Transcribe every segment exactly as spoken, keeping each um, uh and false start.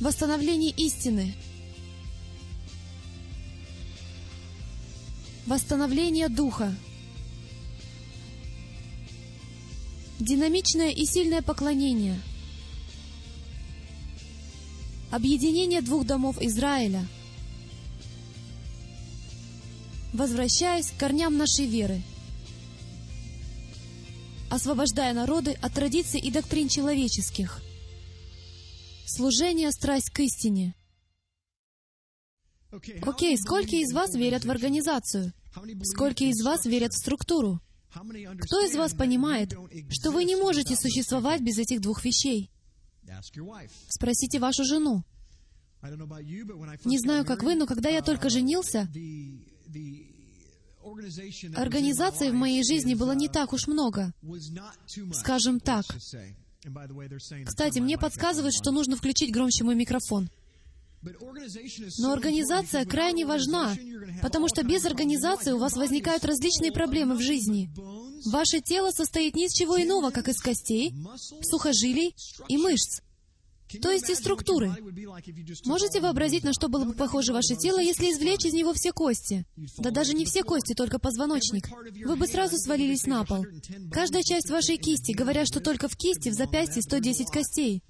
Восстановление истины. Восстановление духа. Динамичное и сильное поклонение. Объединение двух домов Израиля. Возвращаясь к корням нашей веры. Освобождая народы от традиций и доктрин человеческих. Служение «Страсть к истине». Окей, сколько из вас верят в организацию? Сколько из вас верят в структуру? Кто из вас понимает, что вы не можете существовать без этих двух вещей? Спросите вашу жену. Не знаю, как вы, но когда я только женился, организаций в моей жизни было не так уж много. Скажем так. Кстати, мне подсказывают, что нужно включить громче мой микрофон. Но организация крайне важна, потому что без организации у вас возникают различные проблемы в жизни. Ваше тело состоит ни из чего иного, как из костей, сухожилий и мышц, то есть из структуры. Можете вообразить, на что было бы похоже ваше тело, если извлечь из него все кости? Да даже не все кости, только позвоночник. Вы бы сразу свалились на пол. Каждая часть вашей кисти, говорят, что только в кисти, в запястье сто десять костей.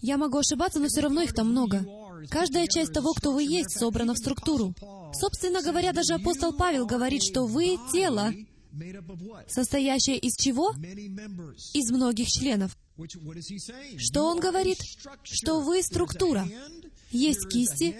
Я могу ошибаться, но все равно их там много. Каждая часть того, кто вы есть, собрана в структуру. Собственно говоря, даже апостол Павел говорит, что вы — тело, состоящее из чего? Из многих членов. Что он говорит? Что вы — структура. Есть кисти,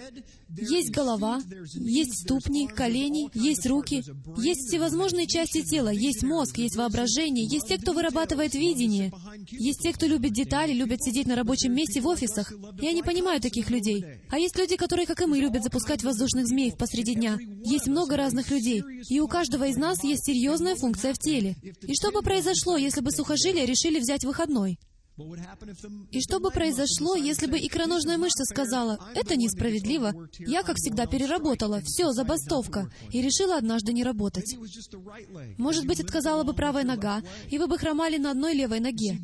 есть голова, есть ступни, колени, есть руки, есть всевозможные части тела, есть мозг, есть воображение, есть те, кто вырабатывает видение, есть те, кто любит детали, любят сидеть на рабочем месте в офисах. Я не понимаю таких людей. А есть люди, которые, как и мы, любят запускать воздушных змеев посреди дня. Есть много разных людей, и у каждого из нас есть серьезная функция в теле. И что бы произошло, если бы сухожилия решили взять выходной? И что бы произошло, если бы икроножная мышца сказала: «Это несправедливо, я, как всегда, переработала, все, забастовка», и решила однажды не работать? Может быть, отказала бы правая нога, и вы бы хромали на одной левой ноге.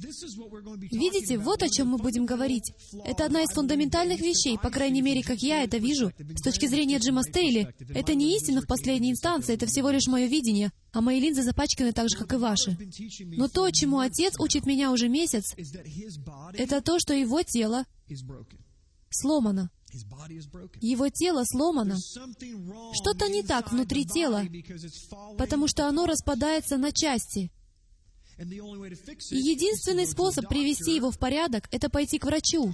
Видите, вот о чем мы будем говорить. Это одна из фундаментальных вещей, по крайней мере, как я это вижу, с точки зрения Джима Стейли. Это не истина в последней инстанции, это всего лишь мое видение. А мои линзы запачканы так же, как и ваши. Но то, чему отец учит меня уже месяц, это то, что его тело сломано. Его тело сломано. Что-то не так внутри тела, потому что оно распадается на части. И единственный способ привести его в порядок — это пойти к врачу,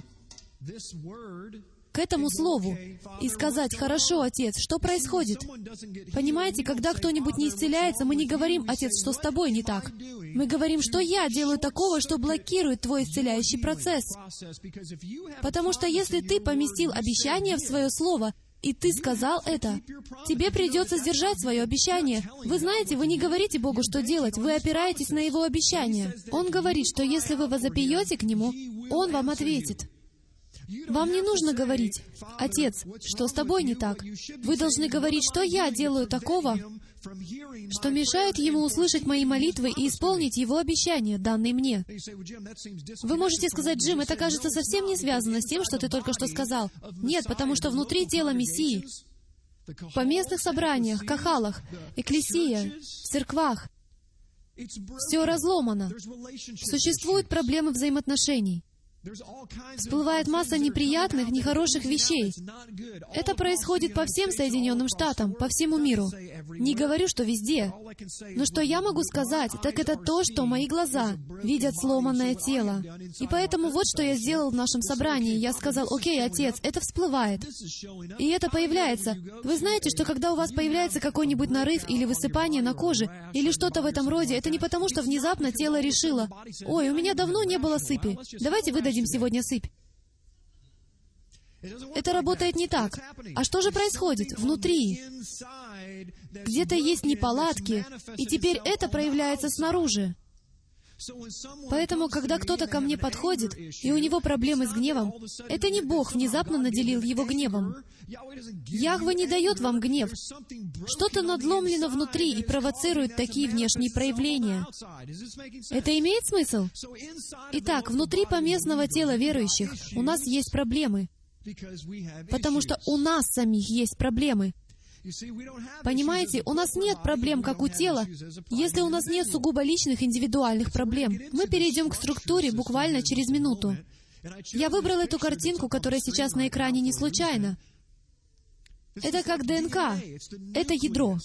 к этому слову, и сказать: «Хорошо, отец, что происходит?» Понимаете, когда кто-нибудь не исцеляется, мы не говорим: «Отец, что с тобой не так?» Мы говорим: «Что я делаю такого, что блокирует твой исцеляющий процесс?» Потому что если ты поместил обещание в свое слово, и ты сказал это, тебе придется сдержать свое обещание. Вы знаете, вы не говорите Богу, что делать, вы опираетесь на Его обещание. Он говорит, что если вы возопьете к Нему, Он вам ответит. Вам не нужно говорить: «Отец, что с тобой не так?» Вы должны говорить: «Что я делаю такого, что мешает Ему услышать мои молитвы и исполнить Его обещания, данные мне?» Вы можете сказать: «Джим, это, кажется, совсем не связано с тем, что ты только что сказал». Нет, потому что внутри тела Мессии, по местных собраниях, кахалах, экклесия, в церквах, все разломано. Существуют проблемы взаимоотношений. Всплывает масса неприятных, нехороших вещей. Это происходит по всем Соединенным Штатам, по всему миру. Не говорю, что везде. Но что я могу сказать, так это то, что мои глаза видят сломанное тело. И поэтому вот что я сделал в нашем собрании. Я сказал: «Окей, отец, это всплывает». И это появляется. Вы знаете, что когда у вас появляется какой-нибудь нарыв или высыпание на коже, или что-то в этом роде, это не потому, что внезапно тело решило: «Ой, у меня давно не было сыпи. Давайте выдадим сегодня сыпь». Это работает не так. А что же происходит внутри? Где-то есть неполадки, и теперь это проявляется снаружи. Поэтому, когда кто-то ко мне подходит, и у него проблемы с гневом, это не Бог внезапно наделил его гневом. Яхве не дает вам гнев. Что-то надломлено внутри и провоцирует такие внешние проявления. Это имеет смысл? Итак, внутри поместного тела верующих у нас есть проблемы. Потому что у нас самих есть проблемы. Понимаете, у нас нет проблем, как у тела, если у нас нет сугубо личных, индивидуальных проблем. Мы перейдем к структуре буквально через минуту. Я выбрал эту картинку, которая сейчас на экране, не случайно. Это как ДНК, это ядро.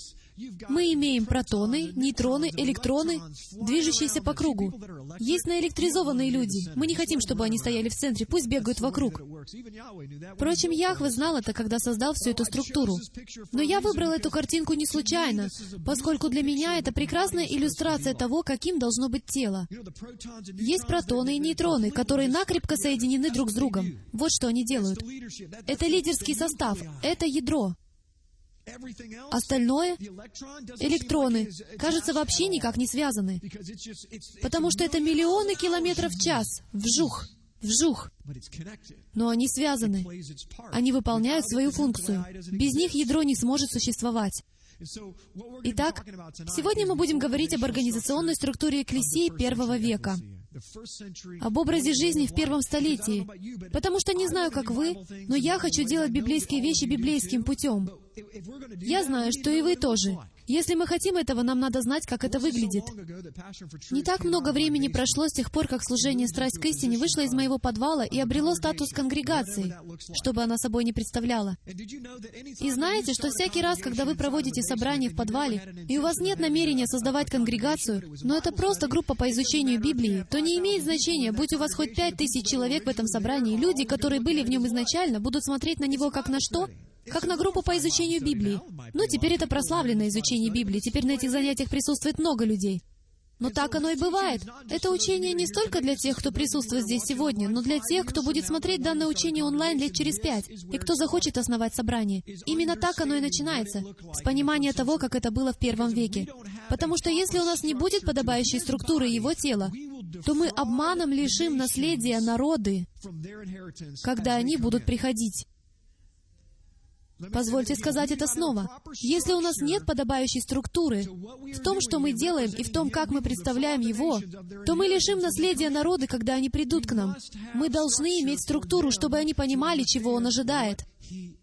Мы имеем протоны, нейтроны, электроны, движущиеся по кругу. Есть наэлектризованные люди. Мы не хотим, чтобы они стояли в центре, пусть бегают вокруг. Впрочем, Яхве знал это, когда создал всю эту структуру. Но я выбрал эту картинку не случайно, поскольку для меня это прекрасная иллюстрация того, каким должно быть тело. Есть протоны и нейтроны, которые накрепко соединены друг с другом. Вот что они делают. Это лидерский состав, это ядро. Остальное, электроны, кажется, вообще никак не связаны, потому что это миллионы километров в час, вжух, вжух. Но они связаны, они выполняют свою функцию. Без них ядро не сможет существовать. Итак, сегодня мы будем говорить об организационной структуре Экклесии первого века, об образе жизни в первом столетии, потому что не знаю, как вы, но я хочу делать библейские вещи библейским путем. Я знаю, что и вы тоже. Если мы хотим этого, нам надо знать, как это выглядит. Не так много времени прошло с тех пор, как служение «Страсть к истине» вышло из моего подвала и обрело статус конгрегации, чтобы она собой не представляла. И знаете, что всякий раз, когда вы проводите собрание в подвале, и у вас нет намерения создавать конгрегацию, но это просто группа по изучению Библии, то не имеет значения, будь у вас хоть пять тысяч человек в этом собрании, люди, которые были в нем изначально, будут смотреть на него как на что? Как на группу по изучению Библии. Ну, теперь это прославленное изучение Библии, теперь на этих занятиях присутствует много людей. Но так оно и бывает. Это учение не столько для тех, кто присутствует здесь сегодня, но для тех, кто будет смотреть данное учение онлайн лет через пять, и кто захочет основать собрание. Именно так оно и начинается, с понимания того, как это было в первом веке. Потому что если у нас не будет подобающей структуры его тела, то мы обманом лишим наследия народы, когда они будут приходить. Позвольте сказать это снова. Если у нас нет подобающей структуры в том, что мы делаем, и в том, как мы представляем его, то мы лишим наследия народа, когда они придут к нам. Мы должны иметь структуру, чтобы они понимали, чего он ожидает. И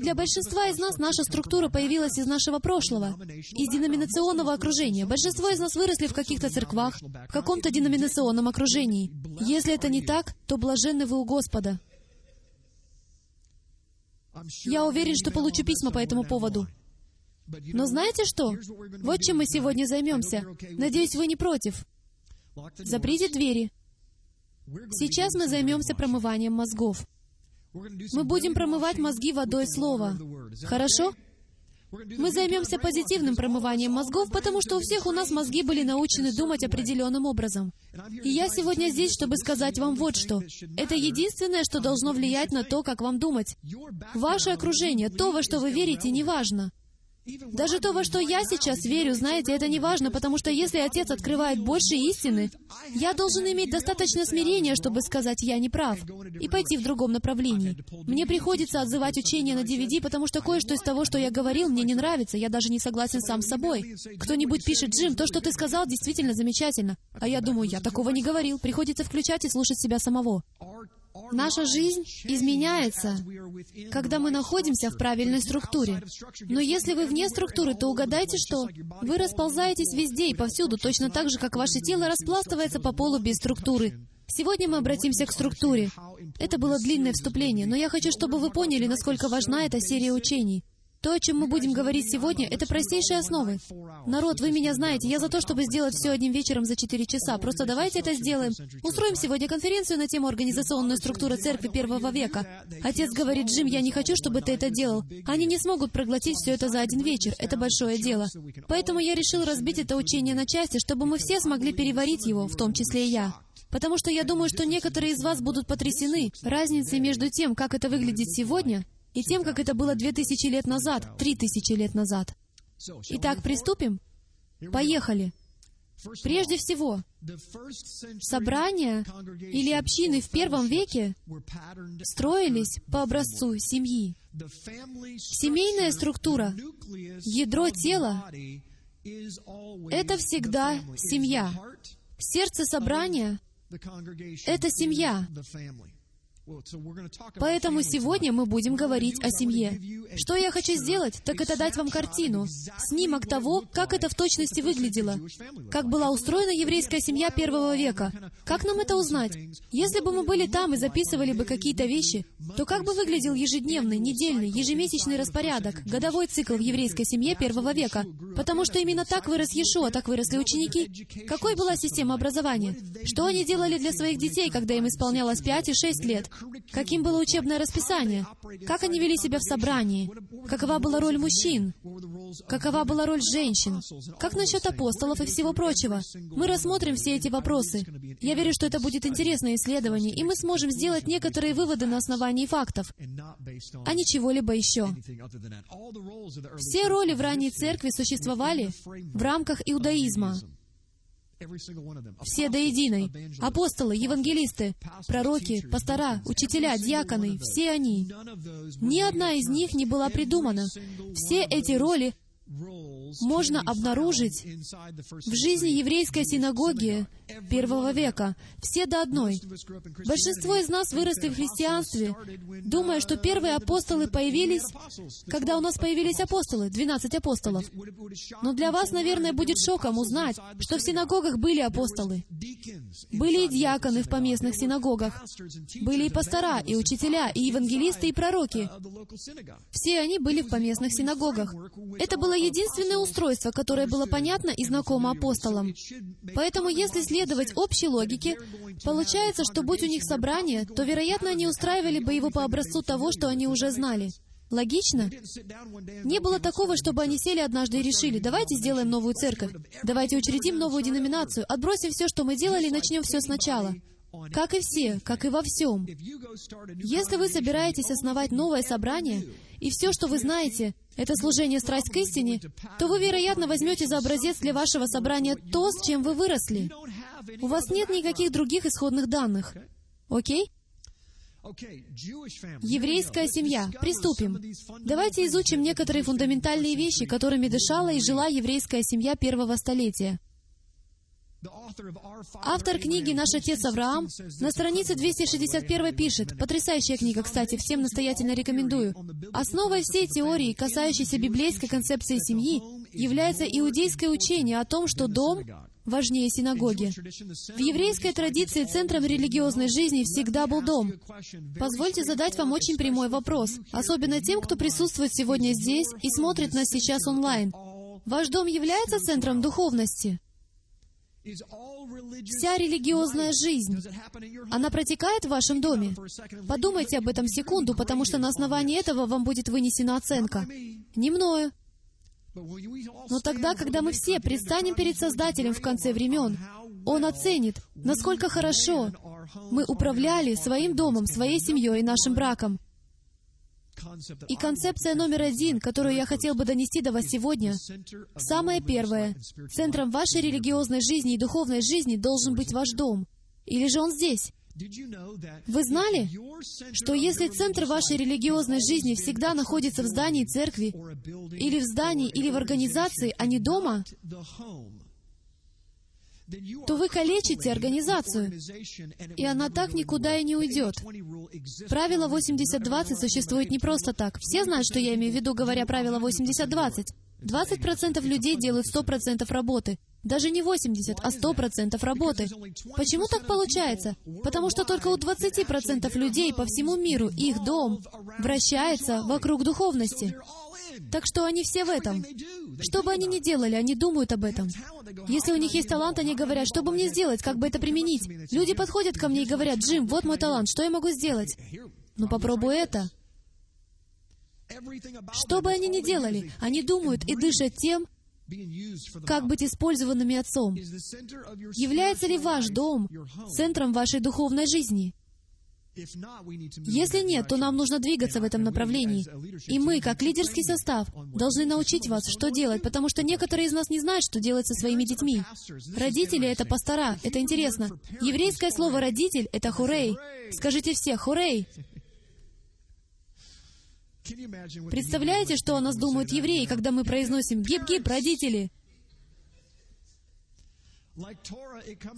для большинства из нас наша структура появилась из нашего прошлого, из деноминационного окружения. Большинство из нас выросли в каких-то церквах, в каком-то деноминационном окружении. Если это не так, то блаженны вы у Господа. Я уверен, что получу письма по этому поводу. Но знаете что? Вот чем мы сегодня займемся. Надеюсь, вы не против. Заприте двери. Сейчас мы займемся промыванием мозгов. Мы будем промывать мозги водой слова. Хорошо? Мы займемся позитивным промыванием мозгов, потому что у всех у нас мозги были научены думать определенным образом. И я сегодня здесь, чтобы сказать вам вот что. Это единственное, что должно влиять на то, как вам думать. Ваше окружение, то, во что вы верите, не важно. Даже то, во что я сейчас верю, знаете, это не важно, потому что если Отец открывает больше истины, я должен иметь достаточно смирения, чтобы сказать «я не прав» и пойти в другом направлении. Мне приходится отзывать учение на ди ви ди, потому что кое-что из того, что я говорил, мне не нравится, я даже не согласен сам с собой. Кто-нибудь пишет: «Джим, то, что ты сказал, действительно замечательно». А я думаю, я такого не говорил. Приходится включать и слушать себя самого. Наша жизнь изменяется, когда мы находимся в правильной структуре. Но если вы вне структуры, то угадайте, что вы расползаетесь везде и повсюду, точно так же, как ваше тело распластывается по полу без структуры. Сегодня мы обратимся к структуре. Это было длинное вступление, но я хочу, чтобы вы поняли, насколько важна эта серия учений. То, о чем мы будем говорить сегодня, это простейшие основы. Народ, вы меня знаете, я за то, чтобы сделать все одним вечером за четыре часа. Просто давайте это сделаем. Устроим сегодня конференцию на тему «Организационная структура церкви первого века». Отец говорит: «Джим, я не хочу, чтобы ты это делал. Они не смогут проглотить все это за один вечер. Это большое дело». Поэтому я решил разбить это учение на части, чтобы мы все смогли переварить его, в том числе и я. Потому что я думаю, что некоторые из вас будут потрясены разницей между тем, как это выглядит сегодня, и тем, как это было две тысячи лет назад, три тысячи лет назад. Итак, приступим? Поехали. Прежде всего, собрания или общины в первом веке строились по образцу семьи. Семейная структура, ядро тела — это всегда семья. Сердце собрания — это семья. Поэтому сегодня мы будем говорить о семье. Что я хочу сделать, так это дать вам картину, снимок того, как это в точности выглядело, как была устроена еврейская семья первого века. Как нам это узнать? Если бы мы были там и записывали бы какие-то вещи, то как бы выглядел ежедневный, недельный, ежемесячный распорядок, годовой цикл в еврейской семье первого века? Потому что именно так вырос Иешуа, так выросли ученики. Какой была система образования? Что они делали для своих детей, когда им исполнялось пять и шесть лет? Каким было учебное расписание? Как они вели себя в собрании? Какова была роль мужчин? Какова была роль женщин? Как насчет апостолов и всего прочего? Мы рассмотрим все эти вопросы. Я верю, что это будет интересное исследование, и мы сможем сделать некоторые выводы на основании фактов, а не чего-либо еще. Все роли в ранней церкви существовали в рамках иудаизма. Все до единой. Апостолы, евангелисты, пророки, пастора, учителя, диаконы, все они. Ни одна из них не была придумана. Все эти роли можно обнаружить в жизни еврейской синагоги первого века. Все до одной. Большинство из нас выросли в христианстве, думая, что первые апостолы появились, когда у нас появились апостолы, двенадцать апостолов. Но для вас, наверное, будет шоком узнать, что в синагогах были апостолы. Были и диаконы в поместных синагогах. Были и пастора, и учителя, и евангелисты, и пророки. Все они были в поместных синагогах. Это было единственное устройство, которое было понятно и знакомо апостолам. Поэтому, если следовать общей логике, получается, что будь у них собрание, то, вероятно, они устраивали бы его по образцу того, что они уже знали. Логично? Не было такого, чтобы они сели однажды и решили, давайте сделаем новую церковь, давайте учредим новую деноминацию, отбросим все, что мы делали, и начнем все сначала. Как и все, как и во всем. Если вы собираетесь основать новое собрание, и все, что вы знаете, это служение «Страсть к истине», то вы, вероятно, возьмете за образец для вашего собрания то, с чем вы выросли. У вас нет никаких других исходных данных. Окей? Еврейская семья. Приступим. Давайте изучим некоторые фундаментальные вещи, которыми дышала и жила еврейская семья первого столетия. Автор книги «Наш отец Авраам» на странице двести шестьдесят один пишет, потрясающая книга, кстати, всем настоятельно рекомендую, «Основой всей теории, касающейся библейской концепции семьи, является иудейское учение о том, что дом важнее синагоги. В еврейской традиции центром религиозной жизни всегда был дом. Позвольте задать вам очень прямой вопрос, особенно тем, кто присутствует сегодня здесь и смотрит нас сейчас онлайн. Ваш дом является центром духовности? Вся религиозная жизнь, она протекает в вашем доме? Подумайте об этом секунду, потому что на основании этого вам будет вынесена оценка. Не мною. Но тогда, когда мы все предстанем перед Создателем в конце времен, Он оценит, насколько хорошо мы управляли своим домом, своей семьей и нашим браком. И концепция номер один, которую я хотел бы донести до вас сегодня, самое первое. Центром вашей религиозной жизни и духовной жизни должен быть ваш дом. Или же он здесь? Вы знали, что если центр вашей религиозной жизни всегда находится в здании церкви, или в здании, или в организации, а не дома, то вы калечите организацию, и она так никуда и не уйдет. Правило восемьдесят двадцать существует не просто так. Все знают, что я имею в виду, говоря правило восемьдесят двадцать. двадцать процентов людей делают сто процентов работы. Даже не восемьдесят, а сто процентов работы. Почему так получается? Потому что только у двадцати процентов людей по всему миру их дом вращается вокруг духовности. Так что они все в этом. Что бы они ни делали, они думают об этом. Если у них есть талант, они говорят, что бы мне сделать, как бы это применить? Люди подходят ко мне и говорят, Джим, вот мой талант, что я могу сделать? Ну попробуй это. Что бы они ни делали, они думают и дышат тем, как быть использованными Отцом. Является ли ваш дом центром вашей духовной жизни? Если нет, то нам нужно двигаться в этом направлении. И мы, как лидерский состав, должны научить вас, что делать, потому что некоторые из нас не знают, что делать со своими детьми. Родители — это пастора, это интересно. Еврейское слово «родитель» — это «хурей». Скажите все «хурей». Представляете, что о нас думают евреи, когда мы произносим «гиб-гиб, родители»?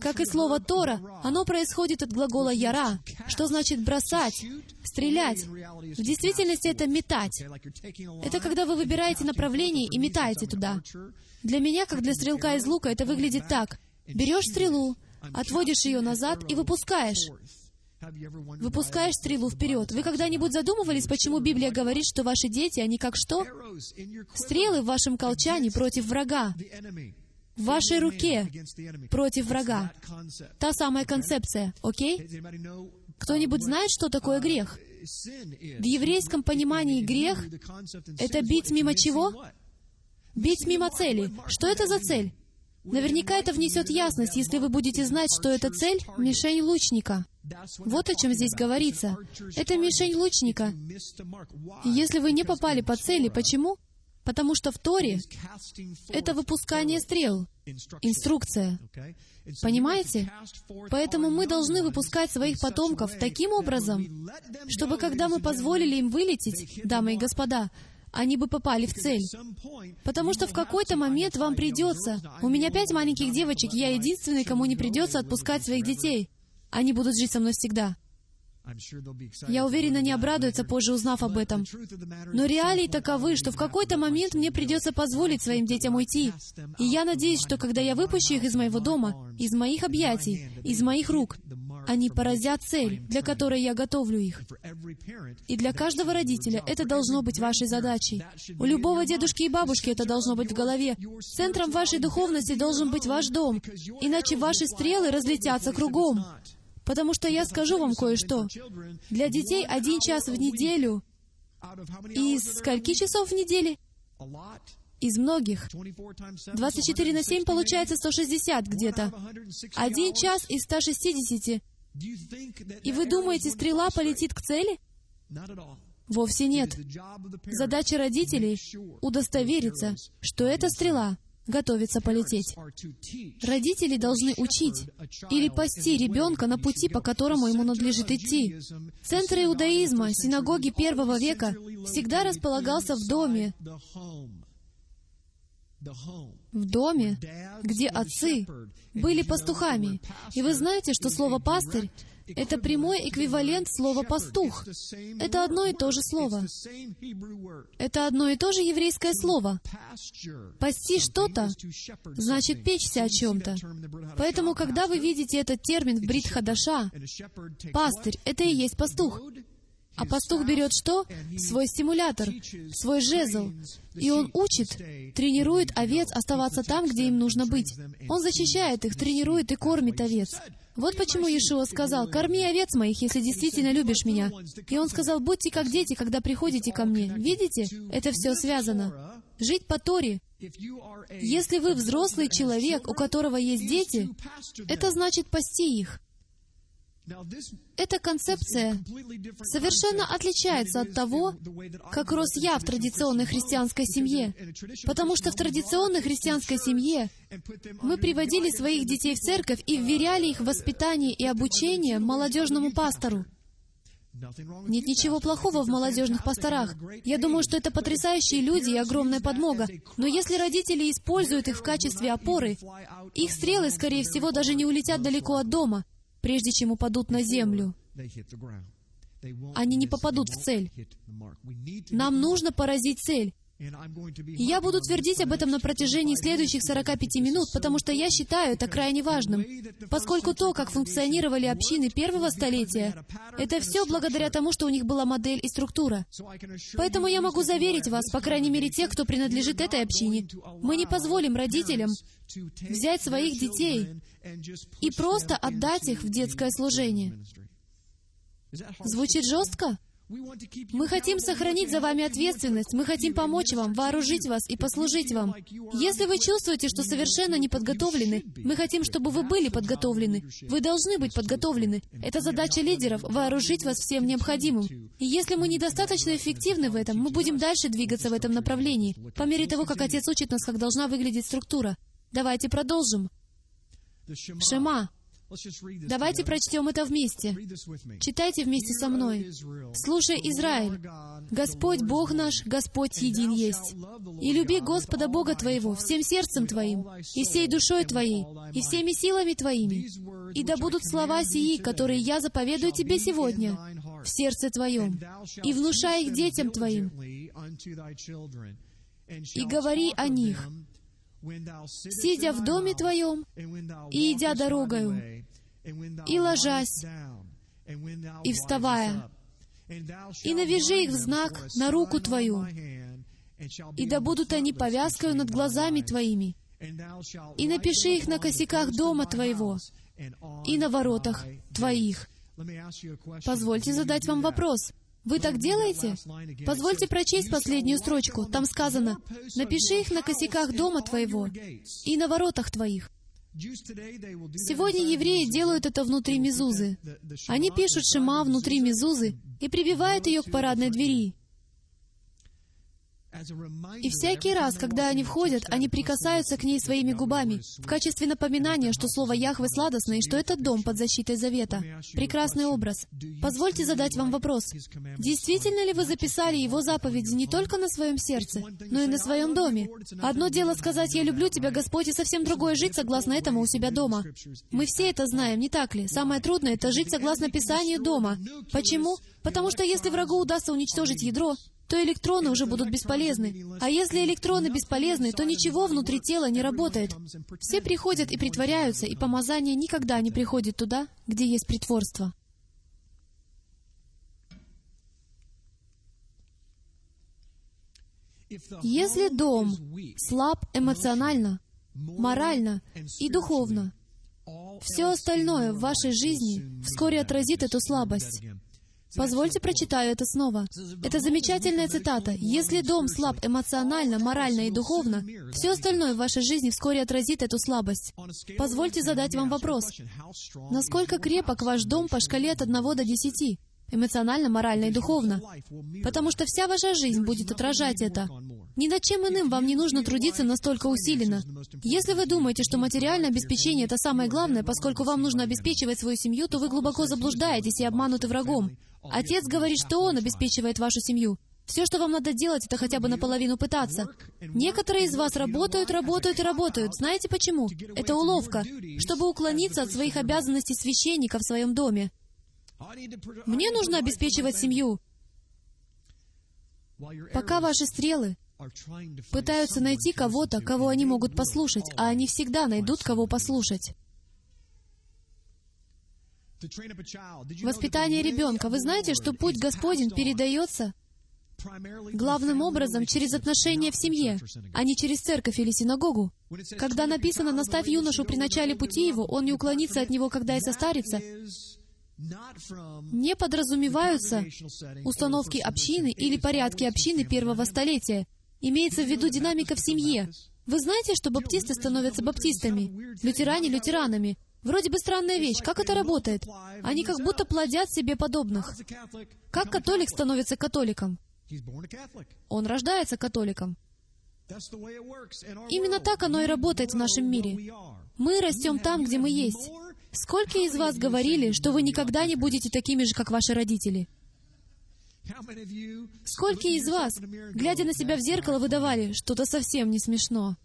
Как и слово «Тора», оно происходит от глагола «яра», что значит «бросать», «стрелять». В действительности это «метать». Это когда вы выбираете направление и метаете туда. Для меня, как для стрелка из лука, это выглядит так. Берешь стрелу, отводишь ее назад и выпускаешь. Выпускаешь стрелу вперед. Вы когда-нибудь задумывались, почему Библия говорит, что ваши дети, они как что? Стрелы в вашем колчане против врага. В вашей руке против врага. Та самая концепция, окей? Кто-нибудь знает, что такое грех? В еврейском понимании грех — это бить мимо чего? Бить мимо цели. Что это за цель? Наверняка это внесет ясность, если вы будете знать, что эта цель — мишень лучника. Вот о чем здесь говорится. Это мишень лучника. И если вы не попали по цели, почему? Потому что в Торе это выпускание стрел, инструкция. Понимаете? Поэтому мы должны выпускать своих потомков таким образом, чтобы когда мы позволили им вылететь, дамы и господа, они бы попали в цель. Потому что в какой-то момент вам придется... У меня пять маленьких девочек, я единственный, кому не придется отпускать своих детей. Они будут жить со мной всегда. Я уверена, они обрадуются, позже узнав об этом. Но реалии таковы, что в какой-то момент мне придется позволить своим детям уйти. И я надеюсь, что когда я выпущу их из моего дома, из моих объятий, из моих рук, они поразят цель, для которой я готовлю их. И для каждого родителя это должно быть вашей задачей. У любого дедушки и бабушки это должно быть в голове. Центром вашей духовности должен быть ваш дом, иначе ваши стрелы разлетятся кругом. Потому что я скажу вам кое-что. Для детей один час в неделю. Из скольки часов в неделю? Из многих. двадцать четыре на семь получается сто шестьдесят где-то. Один час из ста шестидесяти. И вы думаете, стрела полетит к цели? Вовсе нет. Задача родителей — удостовериться, что эта стрела готовится полететь. Родители должны учить или пасти ребенка на пути, по которому ему надлежит идти. Центр иудаизма, синагоги первого века всегда располагался в доме, в доме, где отцы были пастухами. И вы знаете, что слово «пастырь» — это прямой эквивалент слова «пастух». Это одно и то же слово. Это одно и то же еврейское слово. «Пасти что-то» значит «печься о чем-то». Поэтому, когда вы видите этот термин в Брит Хадаша, «пастырь» — это и есть пастух. А пастух берет что? Свой стимулятор, свой жезл. И он учит, тренирует овец оставаться там, где им нужно быть. Он защищает их, тренирует и кормит овец. Вот почему Иешуа сказал: «Корми овец моих, если действительно любишь меня». И он сказал: «Будьте как дети, когда приходите ко мне». Видите? Это все связано. Жить по Торе. Если вы взрослый человек, у которого есть дети, это значит пасти их. Эта концепция совершенно отличается от того, как рос я в традиционной христианской семье, потому что в традиционной христианской семье мы приводили своих детей в церковь и вверяли их в воспитание и обучение молодежному пастору. Нет ничего плохого в молодежных пасторах. Я думаю, что это потрясающие люди и огромная подмога. Но если родители используют их в качестве опоры, их стрелы, скорее всего, даже не улетят далеко от дома, прежде чем упадут на землю. Они не попадут в цель. Нам нужно поразить цель. И я буду твердить об этом на протяжении следующих сорока пяти минут, потому что я считаю это крайне важным, поскольку то, как функционировали общины первого столетия, это все благодаря тому, что у них была модель и структура. Поэтому я могу заверить вас, по крайней мере те, кто принадлежит этой общине, мы не позволим родителям взять своих детей и просто отдать их в детское служение. Звучит жестко? Мы хотим сохранить за вами ответственность, мы хотим помочь вам, вооружить вас и послужить вам. Если вы чувствуете, что совершенно не подготовлены, мы хотим, чтобы вы были подготовлены. Вы должны быть подготовлены. Это задача лидеров — вооружить вас всем необходимым. И если мы недостаточно эффективны в этом, мы будем дальше двигаться в этом направлении, по мере того, как Отец учит нас, как должна выглядеть структура. Давайте продолжим. Шема. Давайте прочтем это вместе. Читайте вместе со мной. «Слушай, Израиль, Господь Бог наш, Господь един есть. И люби Господа Бога твоего всем сердцем твоим, и всей душой твоей, и всеми силами твоими. И да будут слова сии, которые я заповедую тебе сегодня, в сердце твоем, и внушай их детям твоим, и говори о них, сидя в доме твоем, и идя дорогою, и ложась, и вставая, и навяжи их в знак на руку твою, и да будут они повязкою над глазами твоими, и напиши их на косяках дома твоего и на воротах твоих». Позвольте задать вам вопрос. Вы так делаете? Позвольте прочесть последнюю строчку. Там сказано: «Напиши их на косяках дома твоего и на воротах твоих». Сегодня евреи делают это внутри мезузы. Они пишут шема внутри мезузы и прибивают ее к парадной двери. И всякий раз, когда они входят, они прикасаются к ней своими губами в качестве напоминания, что слово Яхве сладостно и что этот дом под защитой завета. Прекрасный образ. Позвольте задать вам вопрос. Действительно ли вы записали его заповеди не только на своем сердце, но и на своем доме? Одно дело сказать «Я люблю тебя, Господь», и совсем другое — жить согласно этому у себя дома. Мы все это знаем, не так ли? Самое трудное — это жить согласно Писанию дома. Почему? Потому что если врагу удастся уничтожить ядро, то электроны уже будут бесполезны. А если электроны бесполезны, то ничего внутри тела не работает. Все приходят и притворяются, и помазание никогда не приходит туда, где есть притворство. Если дом слаб эмоционально, морально и духовно, все остальное в вашей жизни вскоре отразит эту слабость. Позвольте прочитаю это снова. Это замечательная цитата. «Если дом слаб эмоционально, морально и духовно, все остальное в вашей жизни вскоре отразит эту слабость». Позвольте задать вам вопрос. Насколько крепок ваш дом по шкале от одного до десяти? Эмоционально, морально и духовно. Потому что вся ваша жизнь будет отражать это. Ни над чем иным вам не нужно трудиться настолько усиленно. Если вы думаете, что материальное обеспечение — это самое главное, поскольку вам нужно обеспечивать свою семью, то вы глубоко заблуждаетесь и обмануты врагом. Отец говорит, что он обеспечивает вашу семью. Все, что вам надо делать, это хотя бы наполовину пытаться. Некоторые из вас работают, работают и работают. Знаете почему? Это уловка, чтобы уклониться от своих обязанностей священника в своем доме. Мне нужно обеспечивать семью. Пока ваши стрелы пытаются найти кого-то, кого они могут послушать, а они всегда найдут, кого послушать. Воспитание ребенка. Вы знаете, что путь Господень передается главным образом через отношения в семье, а не через церковь или синагогу. Когда написано «Наставь юношу при начале пути его, он не уклонится от него, когда и состарится», не подразумеваются установки общины или порядки общины первого столетия. Имеется в виду динамика в семье. Вы знаете, что баптисты становятся баптистами, лютеране — лютеранами. Вроде бы странная вещь. Как это работает? Они как будто плодят себе подобных. Как католик становится католиком? Он рождается католиком. Именно так оно и работает в нашем мире. Мы растем там, где мы есть. Сколько из вас говорили, что вы никогда не будете такими же, как ваши родители? Сколько из вас, глядя на себя в зеркало, выдавали: что-то совсем не смешно?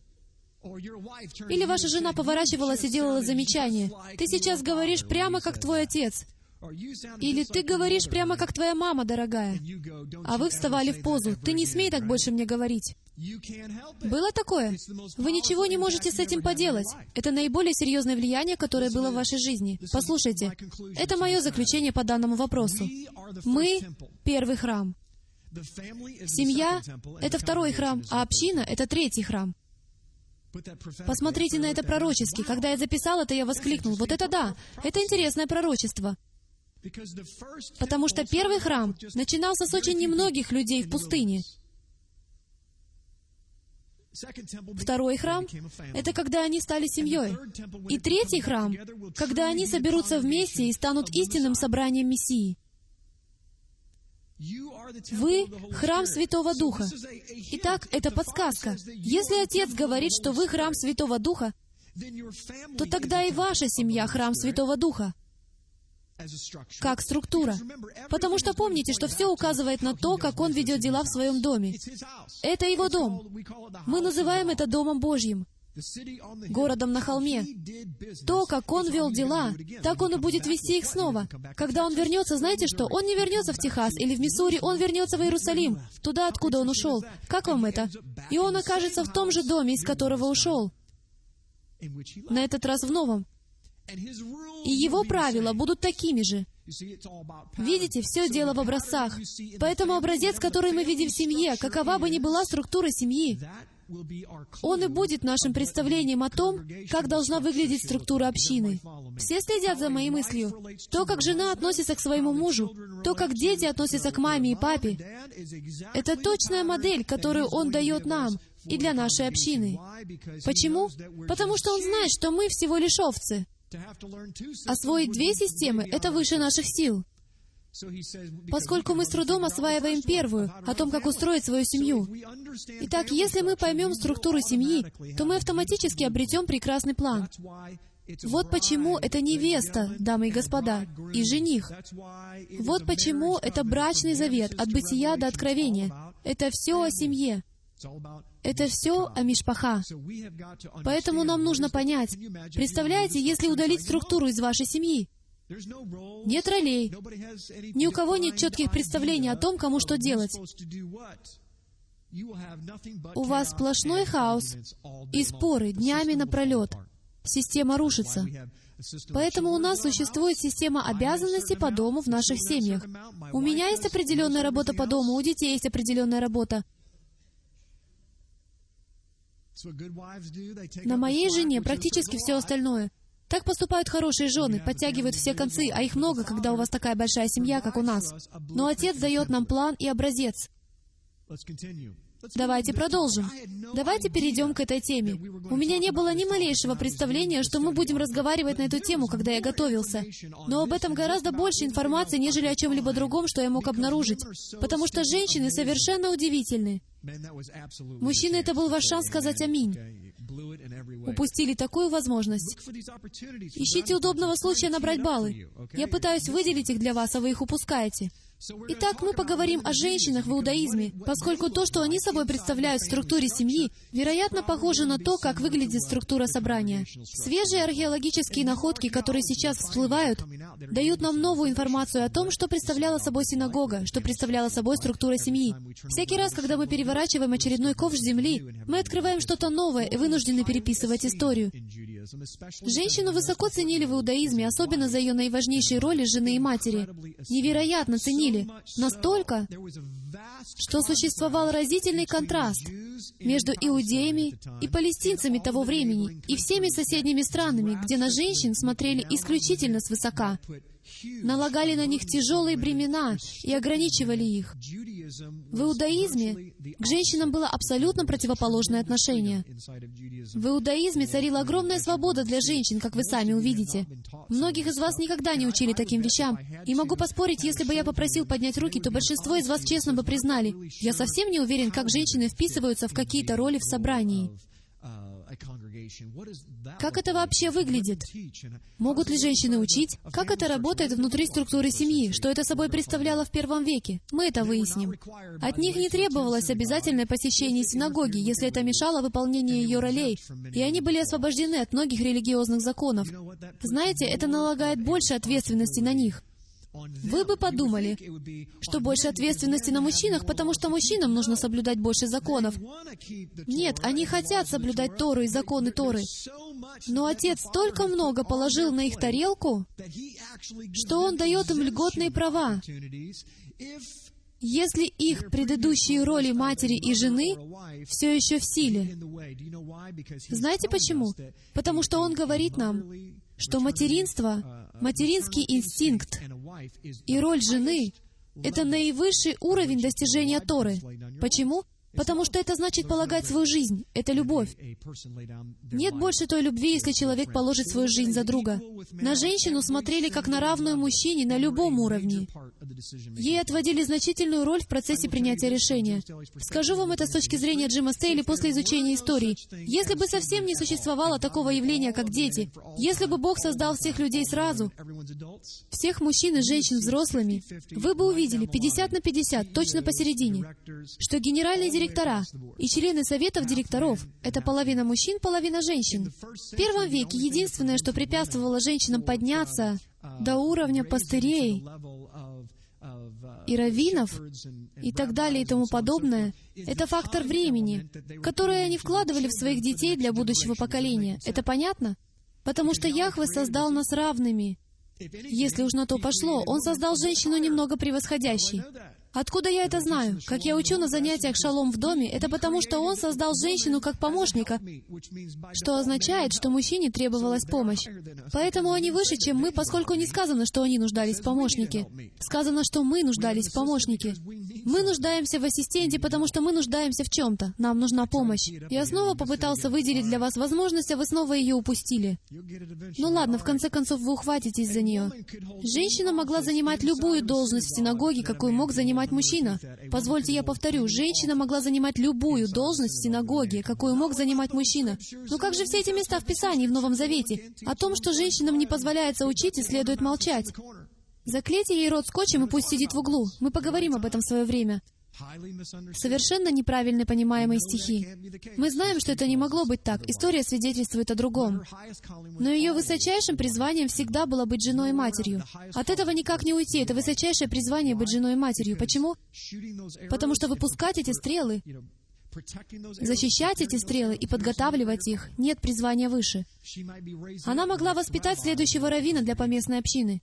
Или ваша жена поворачивалась и делала замечание: «Ты сейчас говоришь прямо, как твой отец». Или «Ты говоришь прямо, как твоя мама, дорогая». А вы вставали в позу: «Ты не смей так больше мне говорить». Было такое? Вы ничего не можете с этим поделать. Это наиболее серьезное влияние, которое было в вашей жизни. Послушайте, это мое заключение по данному вопросу. Мы — первый храм. Семья — это второй храм, а община — это третий храм. Посмотрите на это пророчески. Когда я записал это, я воскликнул: «Вот это да! Это интересное пророчество». Потому что первый храм начинался с очень немногих людей в пустыне. Второй храм — это когда они стали семьей. И третий храм — когда они соберутся вместе и станут истинным собранием Мессии. Вы — храм Святого Духа. Итак, это подсказка. Если Отец говорит, что вы — храм Святого Духа, то тогда и ваша семья — храм Святого Духа, как структура. Потому что помните, что все указывает на то, как Он ведет дела в своем доме. Это Его дом. Мы называем это Домом Божьим, городом на холме. То, как Он вел дела, так Он и будет вести их снова. Когда Он вернется, знаете что? Он не вернется в Техас или в Миссури, Он вернется в Иерусалим, туда, откуда Он ушел. Как вам это? И Он окажется в том же доме, из которого ушел. На этот раз в новом. И Его правила будут такими же. Видите, все дело в образцах. Поэтому образец, который мы видим в семье, какова бы ни была структура семьи, он и будет нашим представлением о том, как должна выглядеть структура общины. Все следят за моей мыслью. То, как жена относится к своему мужу, то, как дети относятся к маме и папе, это точная модель, которую Он дает нам и для нашей общины. Почему? Потому что Он знает, что мы всего лишь овцы. Освоить две системы — это выше наших сил. Поскольку мы с трудом осваиваем первую, о том, как устроить свою семью. Итак, если мы поймем структуру семьи, то мы автоматически обретем прекрасный план. Вот почему это невеста, дамы и господа, и жених. Вот почему это брачный завет, от Бытия до Откровения. Это все о семье. Это все о мишпаха. Поэтому нам нужно понять. Представляете, если удалить структуру из вашей семьи, нет ролей, ни у кого нет четких представлений о том, кому что делать. У вас сплошной хаос и споры днями напролет. Система рушится. Поэтому у нас существует система обязанностей по дому в наших семьях. У меня есть определенная работа по дому, у детей есть определенная работа. На моей жене практически все остальное. Так поступают хорошие жены, подтягивают все концы, а их много, когда у вас такая большая семья, как у нас. Но Отец дает нам план и образец. Давайте продолжим. Давайте перейдем к этой теме. У меня не было ни малейшего представления, что мы будем разговаривать на эту тему, когда я готовился. Но об этом гораздо больше информации, нежели о чем-либо другом, что я мог обнаружить. Потому что женщины совершенно удивительны. Мужчины, это был ваш шанс сказать «Аминь». Упустили такую возможность. Ищите удобного случая набрать баллы. Я пытаюсь выделить их для вас, а вы их упускаете. Итак, мы поговорим о женщинах в иудаизме, поскольку то, что они собой представляют в структуре семьи, вероятно, похоже на то, как выглядит структура собрания. Свежие археологические находки, которые сейчас всплывают, дают нам новую информацию о том, что представляла собой синагога, что представляла собой структура семьи. Всякий раз, когда мы переворачиваем очередной ковш земли, мы открываем что-то новое и вынуждены переписывать историю. Женщину высоко ценили в иудаизме, особенно за ее наиважнейшие роли жены и матери. Невероятно ценили. Настолько, что существовал разительный контраст между иудеями и палестинцами того времени и всеми соседними странами, где на женщин смотрели исключительно свысока, налагали на них тяжелые бремена и ограничивали их. В иудаизме к женщинам было абсолютно противоположное отношение. В иудаизме царила огромная свобода для женщин, как вы сами увидите. Многих из вас никогда не учили таким вещам. И могу поспорить, если бы я попросил поднять руки, то большинство из вас честно бы признали, я совсем не уверен, как женщины вписываются в какие-то роли в собрании. Как это вообще выглядит? Могут ли женщины учить? Как это работает внутри структуры семьи? Что это собой представляло в первом веке? Мы это выясним. От них не требовалось обязательное посещение синагоги, если это мешало выполнению ее ролей, и они были освобождены от многих религиозных законов. Знаете, это налагает больше ответственности на них. Вы бы подумали, что больше ответственности на мужчинах, потому что мужчинам нужно соблюдать больше законов. Нет, они хотят соблюдать Тору и законы Торы. Но Отец столько много положил на их тарелку, что Он дает им льготные права. Если их предыдущие роли матери и жены все еще в силе. Знаете почему? Потому что Он говорит нам, что материнство, материнский инстинкт и роль жены — это наивысший уровень достижения Торы. Почему? Потому что это значит полагать свою жизнь. Это любовь. Нет больше той любви, если человек положит свою жизнь за друга. На женщину смотрели как на равную мужчине на любом уровне. Ей отводили значительную роль в процессе принятия решения. Скажу вам это с точки зрения Джима Стейли после изучения истории. Если бы совсем не существовало такого явления, как дети, если бы Бог создал всех людей сразу, всех мужчин и женщин взрослыми, вы бы увидели пятьдесят на пятьдесят, точно посередине, что генеральный директора и члены советов директоров — это половина мужчин, половина женщин. В первом веке единственное, что препятствовало женщинам подняться до уровня пастырей и раввинов и так далее и тому подобное, это фактор времени, который они вкладывали в своих детей для будущего поколения. Это понятно? Потому что Яхве создал нас равными. Если уж на то пошло, Он создал женщину немного превосходящей. Откуда я это знаю? Как я учу на занятиях «Шалом в доме», это потому, что Он создал женщину как помощника, что означает, что мужчине требовалась помощь. Поэтому они выше, чем мы, поскольку не сказано, что они нуждались в помощнике. Сказано, что мы нуждались в помощнике. Мы нуждаемся в ассистенте, потому что мы нуждаемся в чем-то. Нам нужна помощь. Я снова попытался выделить для вас возможность, а вы снова ее упустили. Ну ладно, в конце концов, вы ухватитесь за нее. Женщина могла занимать любую должность в синагоге, какую мог занимать мужчина. Позвольте, я повторю, женщина могла занимать любую должность в синагоге, какую мог занимать мужчина. Но как же все эти места в Писании, в Новом Завете? О том, что женщинам не позволяется учить и следует молчать. Заклейте ей рот скотчем и пусть сидит в углу. Мы поговорим об этом в свое время. Совершенно неправильно понимаемые стихи. Мы знаем, что это не могло быть так. История свидетельствует о другом. Но ее высочайшим призванием всегда было быть женой и матерью. От этого никак не уйти. Это высочайшее призвание быть женой и матерью. Почему? Потому что выпускать эти стрелы, защищать эти стрелы и подготавливать их, нет призвания выше. Она могла воспитать следующего раввина для поместной общины.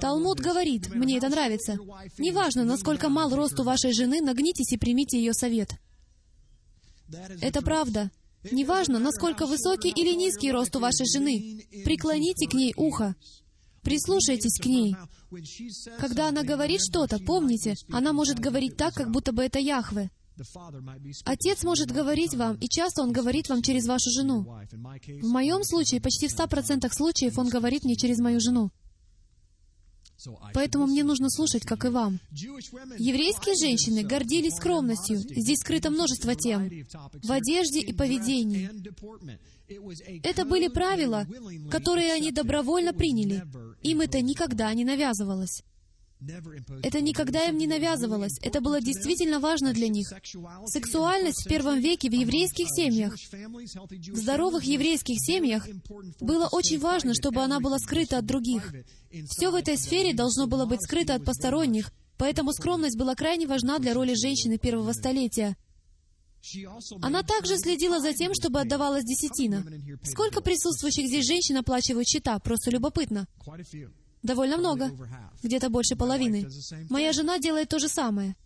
Талмуд говорит, мне это нравится, неважно, насколько мал рост у вашей жены, нагнитесь и примите ее совет. Это правда. Неважно, насколько высокий или низкий рост у вашей жены, преклоните к ней ухо, прислушайтесь к ней. Когда она говорит что-то, помните, она может говорить так, как будто бы это Яхве. Отец может говорить вам, и часто он говорит вам через вашу жену. В моем случае, почти в ста процентах случаев он говорит мне через мою жену. Поэтому мне нужно слушать, как и вам. Еврейские женщины гордились скромностью. Здесь скрыто множество тем. В одежде и поведении. Это были правила, которые они добровольно приняли. Им это никогда не навязывалось. Это никогда им не навязывалось. Это было действительно важно для них. Сексуальность в первом веке в еврейских семьях, в здоровых еврейских семьях, было очень важно, чтобы она была скрыта от других. Все в этой сфере должно было быть скрыто от посторонних, поэтому скромность была крайне важна для роли женщины первого столетия. Она также следила за тем, чтобы отдавалась десятина. Сколько присутствующих здесь женщин оплачивают счета? Просто любопытно. Довольно много. Где-то больше половины. Моя жена делает то же самое.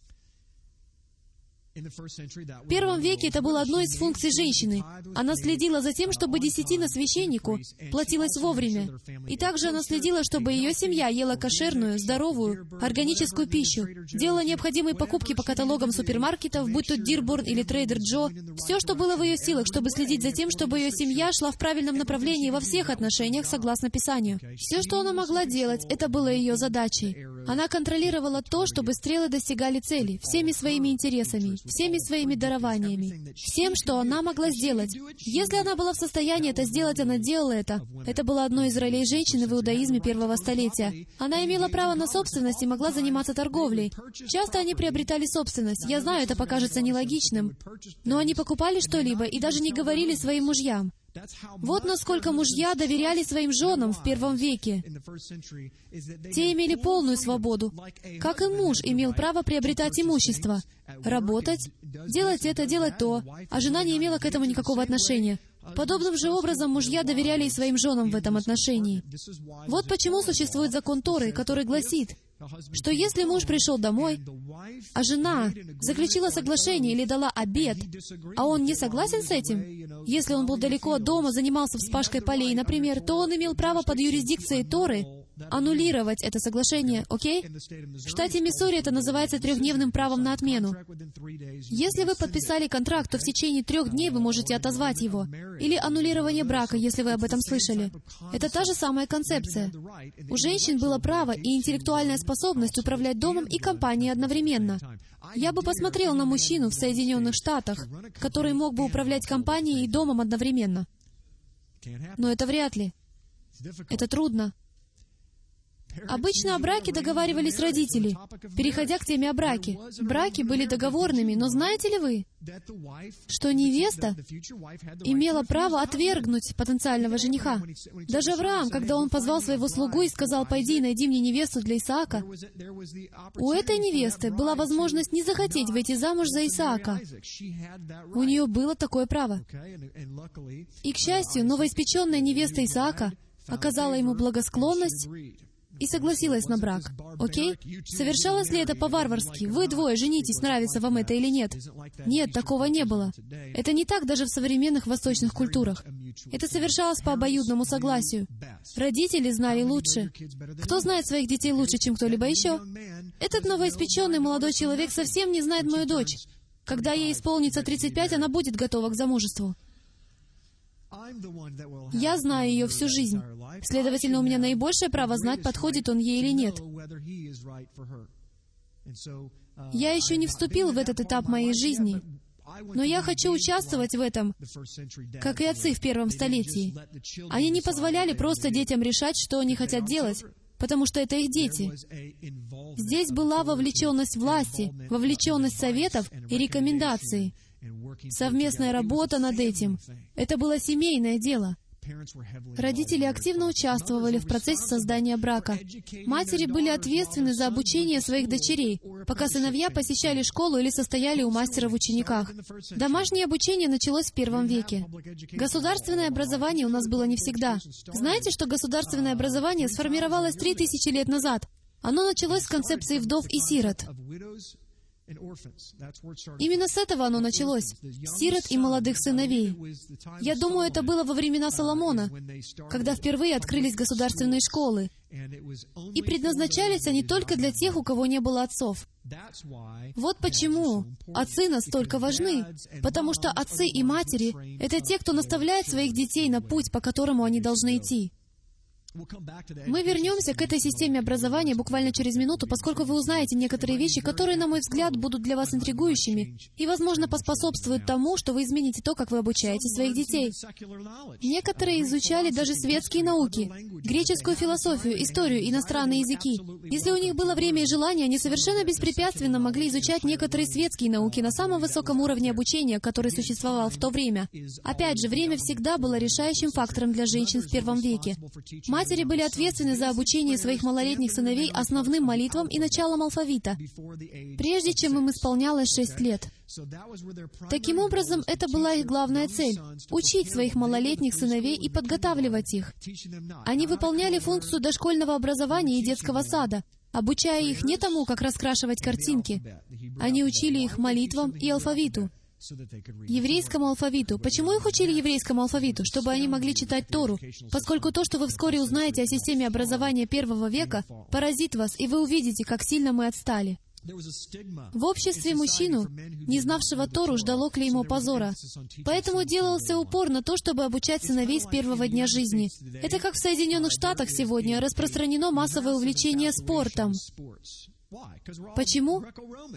В первом веке это было одной из функций женщины. Она следила за тем, чтобы десятина священнику платилась вовремя. И также она следила, чтобы ее семья ела кошерную, здоровую, органическую пищу, делала необходимые покупки по каталогам супермаркетов, будь то Дирборн или Трейдер Джо, все, что было в ее силах, чтобы следить за тем, чтобы ее семья шла в правильном направлении во всех отношениях, согласно Писанию. Все, что она могла делать, это было ее задачей. Она контролировала то, чтобы стрелы достигали цели, всеми своими интересами, всеми своими дарованиями, всем, что она могла сделать. Если она была в состоянии это сделать, она делала это. Это было одной из ролей женщины в иудаизме первого столетия. Она имела право на собственность и могла заниматься торговлей. Часто они приобретали собственность. Я знаю, это покажется нелогичным, но они покупали что-либо и даже не говорили своим мужьям. Вот насколько мужья доверяли своим женам в первом веке. Те имели полную свободу, как и муж имел право приобретать имущество, работать, делать это, делать то, а жена не имела к этому никакого отношения. Подобным же образом мужья доверяли и своим женам в этом отношении. Вот почему существует закон Торы, который гласит, что если муж пришел домой, а жена заключила соглашение или дала обет, а он не согласен с этим, если он был далеко от дома, занимался вспашкой полей, например, то он имел право под юрисдикцией Торы аннулировать это соглашение, окей? В штате Миссури это называется трехдневным правом на отмену. Если вы подписали контракт, то в течение трех дней вы можете отозвать его. Или аннулирование брака, если вы об этом слышали. Это та же самая концепция. У женщин было право и интеллектуальная способность управлять домом и компанией одновременно. Я бы посмотрел на мужчину в Соединенных Штатах, который мог бы управлять компанией и домом одновременно. Но это вряд ли. Это трудно. Обычно о браке договаривались родители. Переходя к теме о браке. Браки были договорными, но знаете ли вы, что невеста имела право отвергнуть потенциального жениха? Даже Авраам, когда он позвал своего слугу и сказал: «Пойди и найди мне невесту для Исаака», у этой невесты была возможность не захотеть выйти замуж за Исаака. У нее было такое право. И, к счастью, новоиспеченная невеста Исаака оказала ему благосклонность и согласилась на брак. Окей? Совершалось ли это по-варварски? Вы двое женитесь, нравится вам это или нет? Нет, такого не было. Это не так даже в современных восточных культурах. Это совершалось по обоюдному согласию. Родители знали лучше. Кто знает своих детей лучше, чем кто-либо еще? Этот новоиспеченный молодой человек совсем не знает мою дочь. Когда ей исполнится тридцать пять, она будет готова к замужеству. Я знаю ее всю жизнь. Следовательно, у меня наибольшее право знать, подходит он ей или нет. Я еще не вступил в этот этап моей жизни, но я хочу участвовать в этом, как и отцы в первом столетии. Они не позволяли просто детям решать, что они хотят делать, потому что это их дети. Здесь была вовлеченность власти, вовлеченность советов и рекомендаций. Совместная работа над этим. Это было семейное дело. Родители активно участвовали в процессе создания брака. Матери были ответственны за обучение своих дочерей, пока сыновья посещали школу или состояли у мастера в учениках. Домашнее обучение началось в первом веке. Государственное образование у нас было не всегда. Знаете, что государственное образование сформировалось три тысячи лет назад? Оно началось с концепции вдов и сирот. Именно с этого оно началось, сирот и молодых сыновей. Я думаю, это было во времена Соломона, когда впервые открылись государственные школы, и предназначались они только для тех, у кого не было отцов. Вот почему отцы настолько важны, потому что отцы и матери — это те, кто наставляет своих детей на путь, по которому они должны идти. Мы вернемся к этой системе образования буквально через минуту, поскольку вы узнаете некоторые вещи, которые, на мой взгляд, будут для вас интригующими и, возможно, поспособствуют тому, что вы измените то, как вы обучаете своих детей. Некоторые изучали даже светские науки, греческую философию, историю, иностранные языки. Если у них было время и желание, они совершенно беспрепятственно могли изучать некоторые светские науки на самом высоком уровне обучения, который существовал в то время. Опять же, время всегда было решающим фактором для женщин в первом веке. Матери были ответственны за обучение своих малолетних сыновей основным молитвам и началом алфавита, прежде чем им исполнялось шесть лет. Таким образом, это была их главная цель — учить своих малолетних сыновей и подготавливать их. Они выполняли функцию дошкольного образования и детского сада, обучая их не тому, как раскрашивать картинки. Они учили их молитвам и алфавиту. Еврейскому алфавиту. Почему их учили еврейскому алфавиту? Чтобы они могли читать Тору. Поскольку то, что вы вскоре узнаете о системе образования первого века, поразит вас, и вы увидите, как сильно мы отстали. В обществе мужчину, не знавшего Тору, ждало клеймо позора. Поэтому делался упор на то, чтобы обучать сыновей с первого дня жизни. Это как в Соединенных Штатах сегодня распространено массовое увлечение спортом. Почему?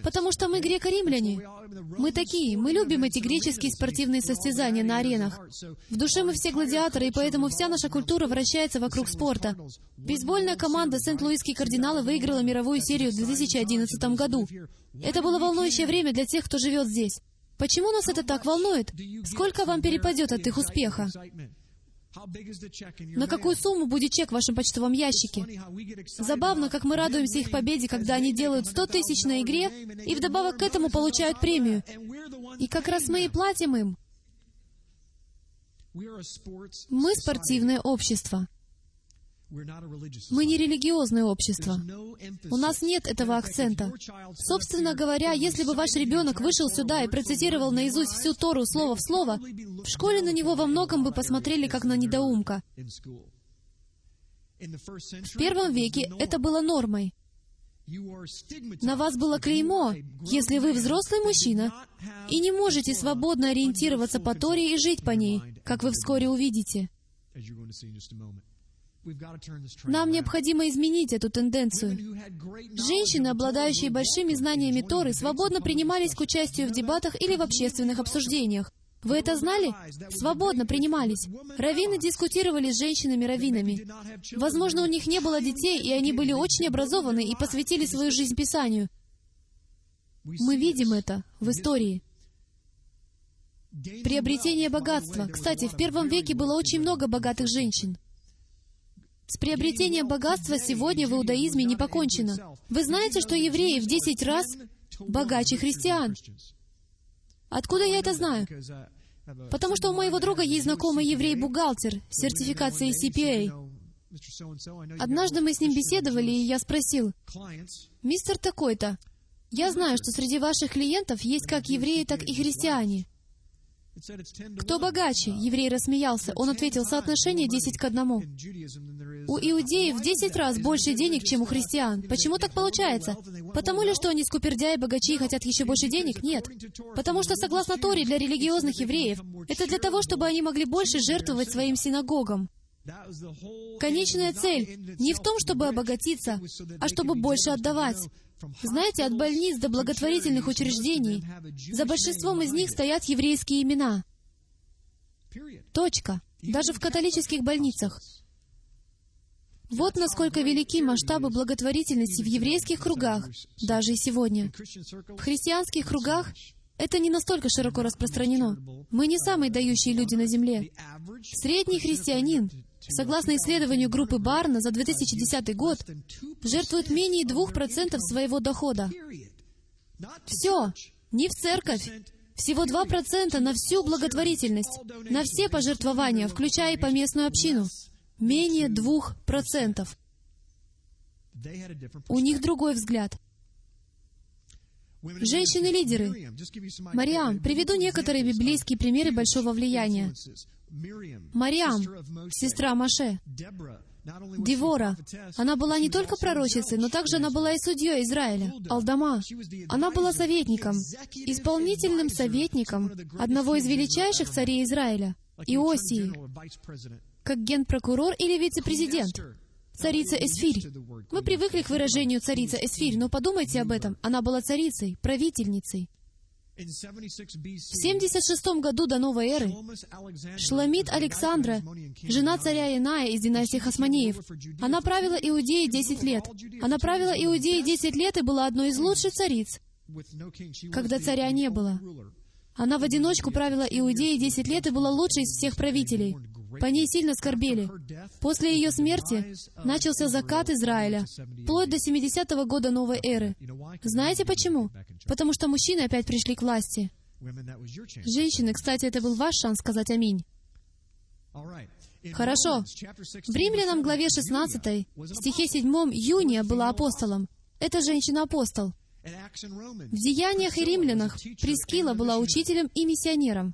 Потому что мы греко-римляне. Мы такие, мы любим эти греческие спортивные состязания на аренах. В душе мы все гладиаторы, и поэтому вся наша культура вращается вокруг спорта. Бейсбольная команда Сент-Луисский Кардиналы выиграла мировую серию в две тысячи одиннадцатом году. Это было волнующее время для тех, кто живет здесь. Почему нас это так волнует? Сколько вам перепадет от их успеха? На какую сумму будет чек в вашем почтовом ящике? Забавно, как мы радуемся их победе, когда они делают сто тысяч на игре, и вдобавок к этому получают премию. И как раз мы и платим им. Мы спортивное общество. Мы не религиозное общество. У нас нет этого акцента. Собственно говоря, если бы ваш ребенок вышел сюда и процитировал наизусть всю Тору слово в слово, в школе на него во многом бы посмотрели как на недоумка. В первом веке это было нормой. На вас было клеймо, если вы взрослый мужчина и не можете свободно ориентироваться по Торе и жить по ней, как вы вскоре увидите. Нам необходимо изменить эту тенденцию. Женщины, обладающие большими знаниями Торы, свободно принимались к участию в дебатах или в общественных обсуждениях. Вы это знали? Свободно принимались. Раввины дискутировали с женщинами-раввинами. Возможно, у них не было детей, и они были очень образованы и посвятили свою жизнь Писанию. Мы видим это в истории. Приобретение богатства. Кстати, в первом веке было очень много богатых женщин. С приобретением богатства сегодня в иудаизме не покончено. Вы знаете, что евреи в десять раз богаче христиан? Откуда я это знаю? Потому что у моего друга есть знакомый еврей-бухгалтер с сертификацией си пи эй. Однажды мы с ним беседовали, и я спросил: «Мистер такой-то, я знаю, что среди ваших клиентов есть как евреи, так и христиане. Кто богаче?» Еврей рассмеялся. Он ответил: «Соотношение десять к одному. У иудеев в десять раз больше денег, чем у христиан. Почему так получается? Потому ли, что они скупердяи, богачи и хотят еще больше денег? Нет. Потому что, согласно Торе, для религиозных евреев, это для того, чтобы они могли больше жертвовать своим синагогам. Конечная цель не в том, чтобы обогатиться, а чтобы больше отдавать. Знаете, от больниц до благотворительных учреждений, за большинством из них стоят еврейские имена. Точка. Даже в католических больницах. Вот насколько велики масштабы благотворительности в еврейских кругах, даже и сегодня. В христианских кругах это не настолько широко распространено. Мы не самые дающие люди на земле. Средний христианин, согласно исследованию группы Барна за две тысячи десятый год, жертвует менее двух процентов своего дохода. Все, не в церковь. Всего два процента на всю благотворительность, на все пожертвования, включая и поместную общину. Менее двух процентов. У них другой взгляд. Женщины-лидеры. Мариам. Приведу некоторые библейские примеры большого влияния. Мариам, сестра Моше. Девора. Она была не только пророчицей, но также она была и судьей Израиля. Алдама. Она была советником, исполнительным советником одного из величайших царей Израиля, Иосии, как генпрокурор или вице-президент. Царица Эсфирь. Мы привыкли к выражению «царица Эсфирь», но подумайте об этом. Она была царицей, правительницей. В семьдесят шестом году до новой эры Шламит Александра, жена царя Иная из династии Хасмонеев, она правила Иудеей десять лет. Она правила Иудеей десять лет и была одной из лучших цариц, когда царя не было. Она в одиночку правила Иудеей десять лет и была лучшей из всех правителей. По ней сильно скорбели. После ее смерти начался закат Израиля, вплоть до семидесятого года новой эры. Знаете почему? Потому что мужчины опять пришли к власти. Женщины, кстати, это был ваш шанс сказать «Аминь». Хорошо. В Римлянам главе шестнадцатой, в стихе седьмом, Юния была апостолом. Это женщина-апостол. В Деяниях и Римлянах Прискилла была учителем и миссионером.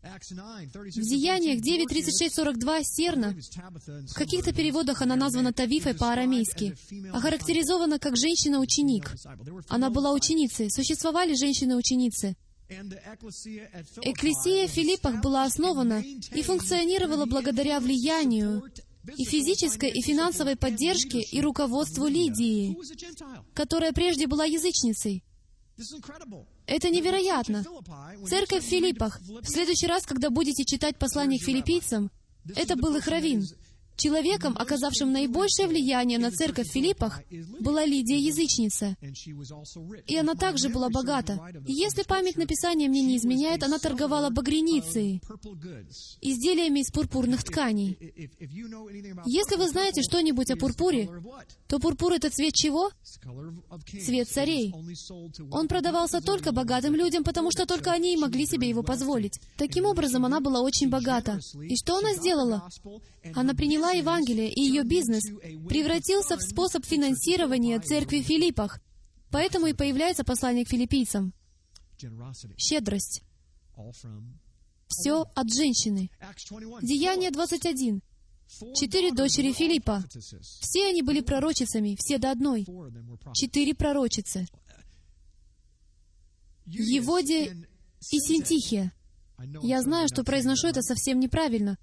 В Деяниях девять тридцать шесть сорок два Серна, в каких-то переводах она названа Тавифой по-арамейски, охарактеризована как женщина-ученик. Она была ученицей. Существовали женщины-ученицы. Экклесия в Филиппах была основана и функционировала благодаря влиянию и физической, и финансовой поддержке и руководству Лидии, которая прежде была язычницей. Это невероятно. Церковь в Филиппах. В следующий раз, когда будете читать послание к филиппийцам, это был их раввин. Человеком, оказавшим наибольшее влияние на церковь в Филиппах, была Лидия-язычница. И она также была богата. И если память на Писание мне не изменяет, она торговала багряницей, изделиями из пурпурных тканей. Если вы знаете что-нибудь о пурпуре, то пурпур — это цвет чего? Цвет царей. Он продавался только богатым людям, потому что только они могли себе его позволить. Таким образом, она была очень богата. И что она сделала? Она приняла Евангелие, и ее бизнес превратился в способ финансирования церкви в Филиппах. Поэтому и появляется послание к филиппийцам. Щедрость. Все от женщины. Деяние двадцать один. Четыре дочери Филиппа. Все они были пророчицами, все до одной. Четыре пророчицы. Еводия и Синтихия. Я знаю, что произношу это совсем неправильно,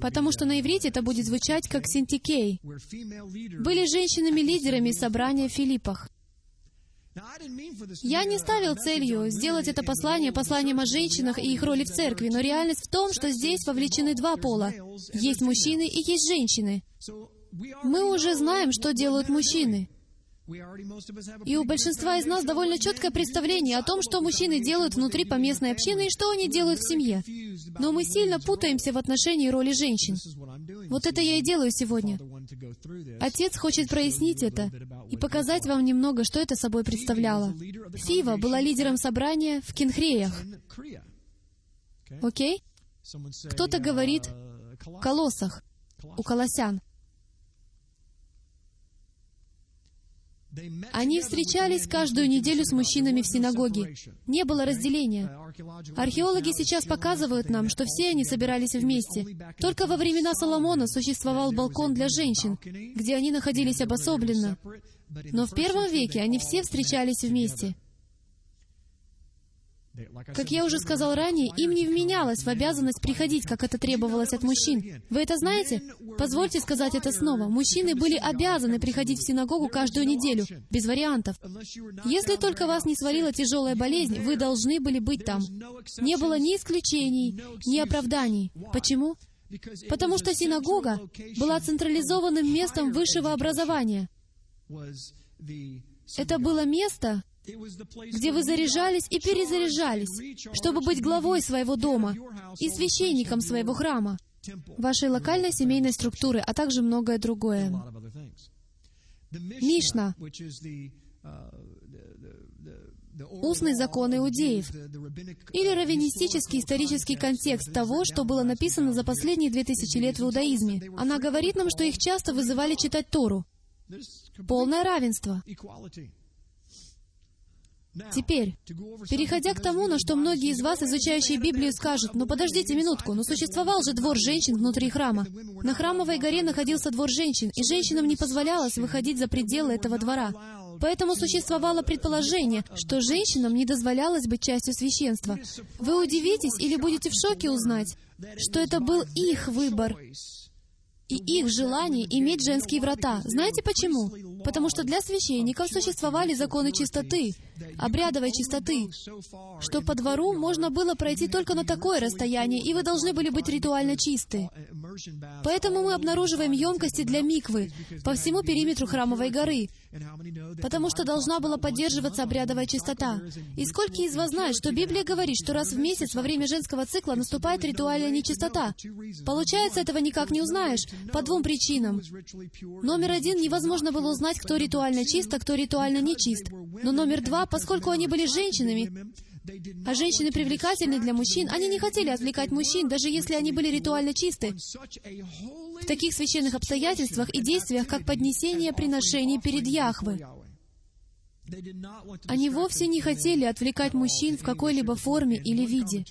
потому что на иврите это будет звучать как Синтикей. Были женщинами-лидерами собрания в Филиппах. Я не ставил целью сделать это послание посланием о женщинах и их роли в церкви, но реальность в том, что здесь вовлечены два пола. Есть мужчины и есть женщины. Мы уже знаем, что делают мужчины. И у большинства из нас довольно четкое представление о том, что мужчины делают внутри поместной общины и что они делают в семье. Но мы сильно путаемся в отношении роли женщин. Вот это я и делаю сегодня. Отец хочет прояснить это и показать вам немного, что это собой представляло. Фива была лидером собрания в Кинхреях. Окей? Кто-то говорит в Колоссах, у колоссян. Они встречались каждую неделю с мужчинами в синагоге. Не было разделения. Археологи сейчас показывают нам, что все они собирались вместе. Только во времена Соломона существовал балкон для женщин, где они находились обособленно. Но в первом веке они все встречались вместе. Как я уже сказал ранее, им не вменялось в обязанность приходить, как это требовалось от мужчин. Вы это знаете? Позвольте сказать это снова. Мужчины были обязаны приходить в синагогу каждую неделю, без вариантов. Если только вас не свалила тяжелая болезнь, вы должны были быть там. Не было ни исключений, ни оправданий. Почему? Потому что синагога была централизованным местом высшего образования. Это было место, где вы заряжались и перезаряжались, чтобы быть главой своего дома и священником своего храма, вашей локальной семейной структуры, а также многое другое. Мишна, устный закон иудеев, или раввинистический исторический контекст того, что было написано за последние две тысячи лет в иудаизме. Она говорит нам, что их часто вызывали читать Тору. Полное равенство. Теперь, переходя к тому, на что многие из вас, изучающие Библию, скажут, «Ну подождите минутку, но существовал же двор женщин внутри храма». На Храмовой горе находился двор женщин, и женщинам не позволялось выходить за пределы этого двора. Поэтому существовало предположение, что женщинам не дозволялось быть частью священства. Вы удивитесь или будете в шоке узнать, что это был их выбор и их желание иметь женские врата. Знаете почему? Потому что для священников существовали законы чистоты, обрядовой чистоты, что по двору можно было пройти только на такое расстояние, и вы должны были быть ритуально чисты. Поэтому мы обнаруживаем емкости для миквы по всему периметру Храмовой горы, потому что должна была поддерживаться обрядовая чистота. И сколько из вас знают, что Библия говорит, что раз в месяц во время женского цикла наступает ритуальная нечистота? Получается, этого никак не узнаешь, по двум причинам. Номер один, невозможно было узнать, кто ритуально чист, а кто ритуально нечист. Но номер два, поскольку они были женщинами, а женщины привлекательны для мужчин, они не хотели отвлекать мужчин, даже если они были ритуально чисты. В таких священных обстоятельствах и действиях, как поднесение приношений перед Яхве. Они вовсе не хотели отвлекать мужчин в какой-либо форме или виде.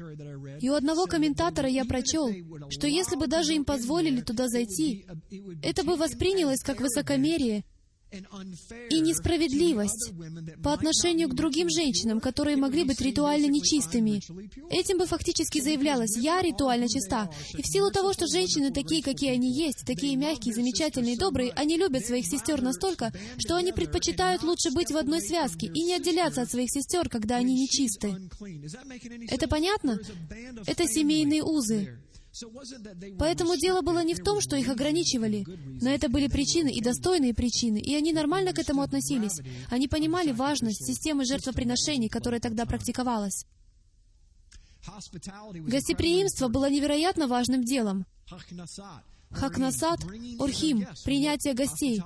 И у одного комментатора я прочел, что если бы даже им позволили туда зайти, это бы воспринялось как высокомерие и несправедливость по отношению к другим женщинам, которые могли быть ритуально нечистыми. Этим бы фактически заявлялось «я ритуально чиста». И в силу того, что женщины такие, какие они есть, такие мягкие, замечательные, добрые, они любят своих сестер настолько, что они предпочитают лучше быть в одной связке и не отделяться от своих сестер, когда они нечисты. Это понятно? Это семейные узы. Поэтому дело было не в том, что их ограничивали. Но это были причины и достойные причины, и они нормально к этому относились. Они понимали важность системы жертвоприношений, которая тогда практиковалась. Гостеприимство было невероятно важным делом. Хакнасат, урхим, принятие гостей.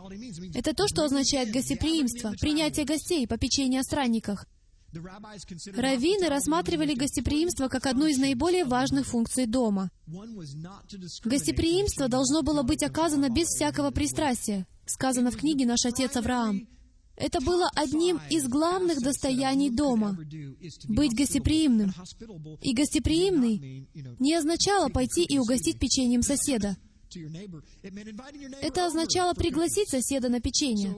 Это то, что означает гостеприимство, принятие гостей, попечение о странниках. Раввины рассматривали гостеприимство как одну из наиболее важных функций дома. Гостеприимство должно было быть оказано без всякого пристрастия, сказано в книге «Наш отец Авраам». Это было одним из главных достояний дома — быть гостеприимным. И гостеприимный не означало пойти и угостить печеньем соседа. Это означало пригласить соседа на печенье.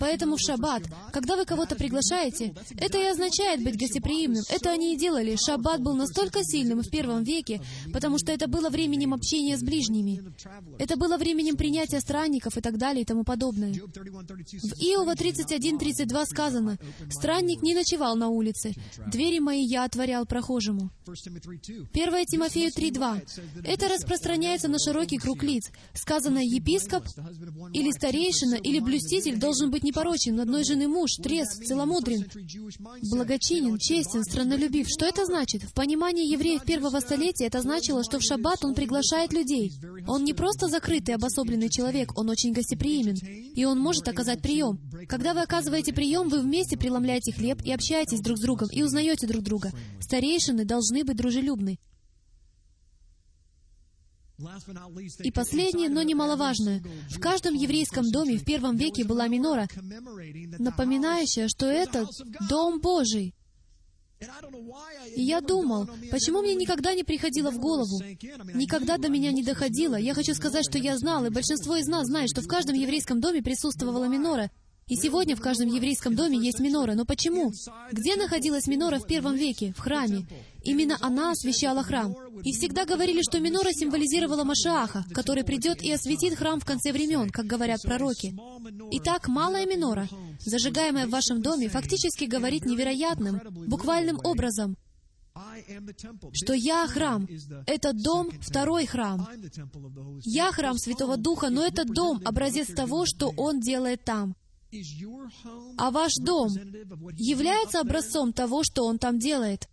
Поэтому в шаббат, когда вы кого-то приглашаете, это и означает быть гостеприимным. Это они и делали. Шаббат был настолько сильным в первом веке, потому что это было временем общения с ближними. Это было временем принятия странников и так далее и тому подобное. В Иова тридцать один тридцать два сказано: «Странник не ночевал на улице, двери мои я отворял прохожему». Первое Тимофею три два. Это распространяется на широкий круг лиц. Сказано: епископ или старейшина или блюститель должен быть непорочен, одной жены муж, трезв, целомудрен, благочинен, честен, страннолюбив. Что это значит? В понимании евреев первого столетия это значило, что в шаббат он приглашает людей. Он не просто закрытый, обособленный человек, он очень гостеприимен, и он может оказать прием. Когда вы оказываете прием, вы вместе преломляете хлеб и общаетесь друг с другом, и узнаете друг друга. Старейшины должны быть дружелюбны. И последнее, но немаловажное. В каждом еврейском доме в первом веке была минора, напоминающая, что это Дом Божий. И я думал, почему мне никогда не приходило в голову, никогда до меня не доходило. Я хочу сказать, что я знал, и большинство из нас знает, что в каждом еврейском доме присутствовала минора. И сегодня в каждом еврейском доме есть минора. Но почему? Где находилась минора в первом веке? В храме. Именно она освещала храм. И всегда говорили, что минора символизировала Машиаха, который придет и осветит храм в конце времен, как говорят пророки. Итак, малая минора, зажигаемая в вашем доме, фактически говорит невероятным, буквальным образом, что «Я — храм». Это дом, второй храм. Я — храм Святого Духа, но это дом, образец того, что Он делает там. А ваш дом является образцом того, что он там делает?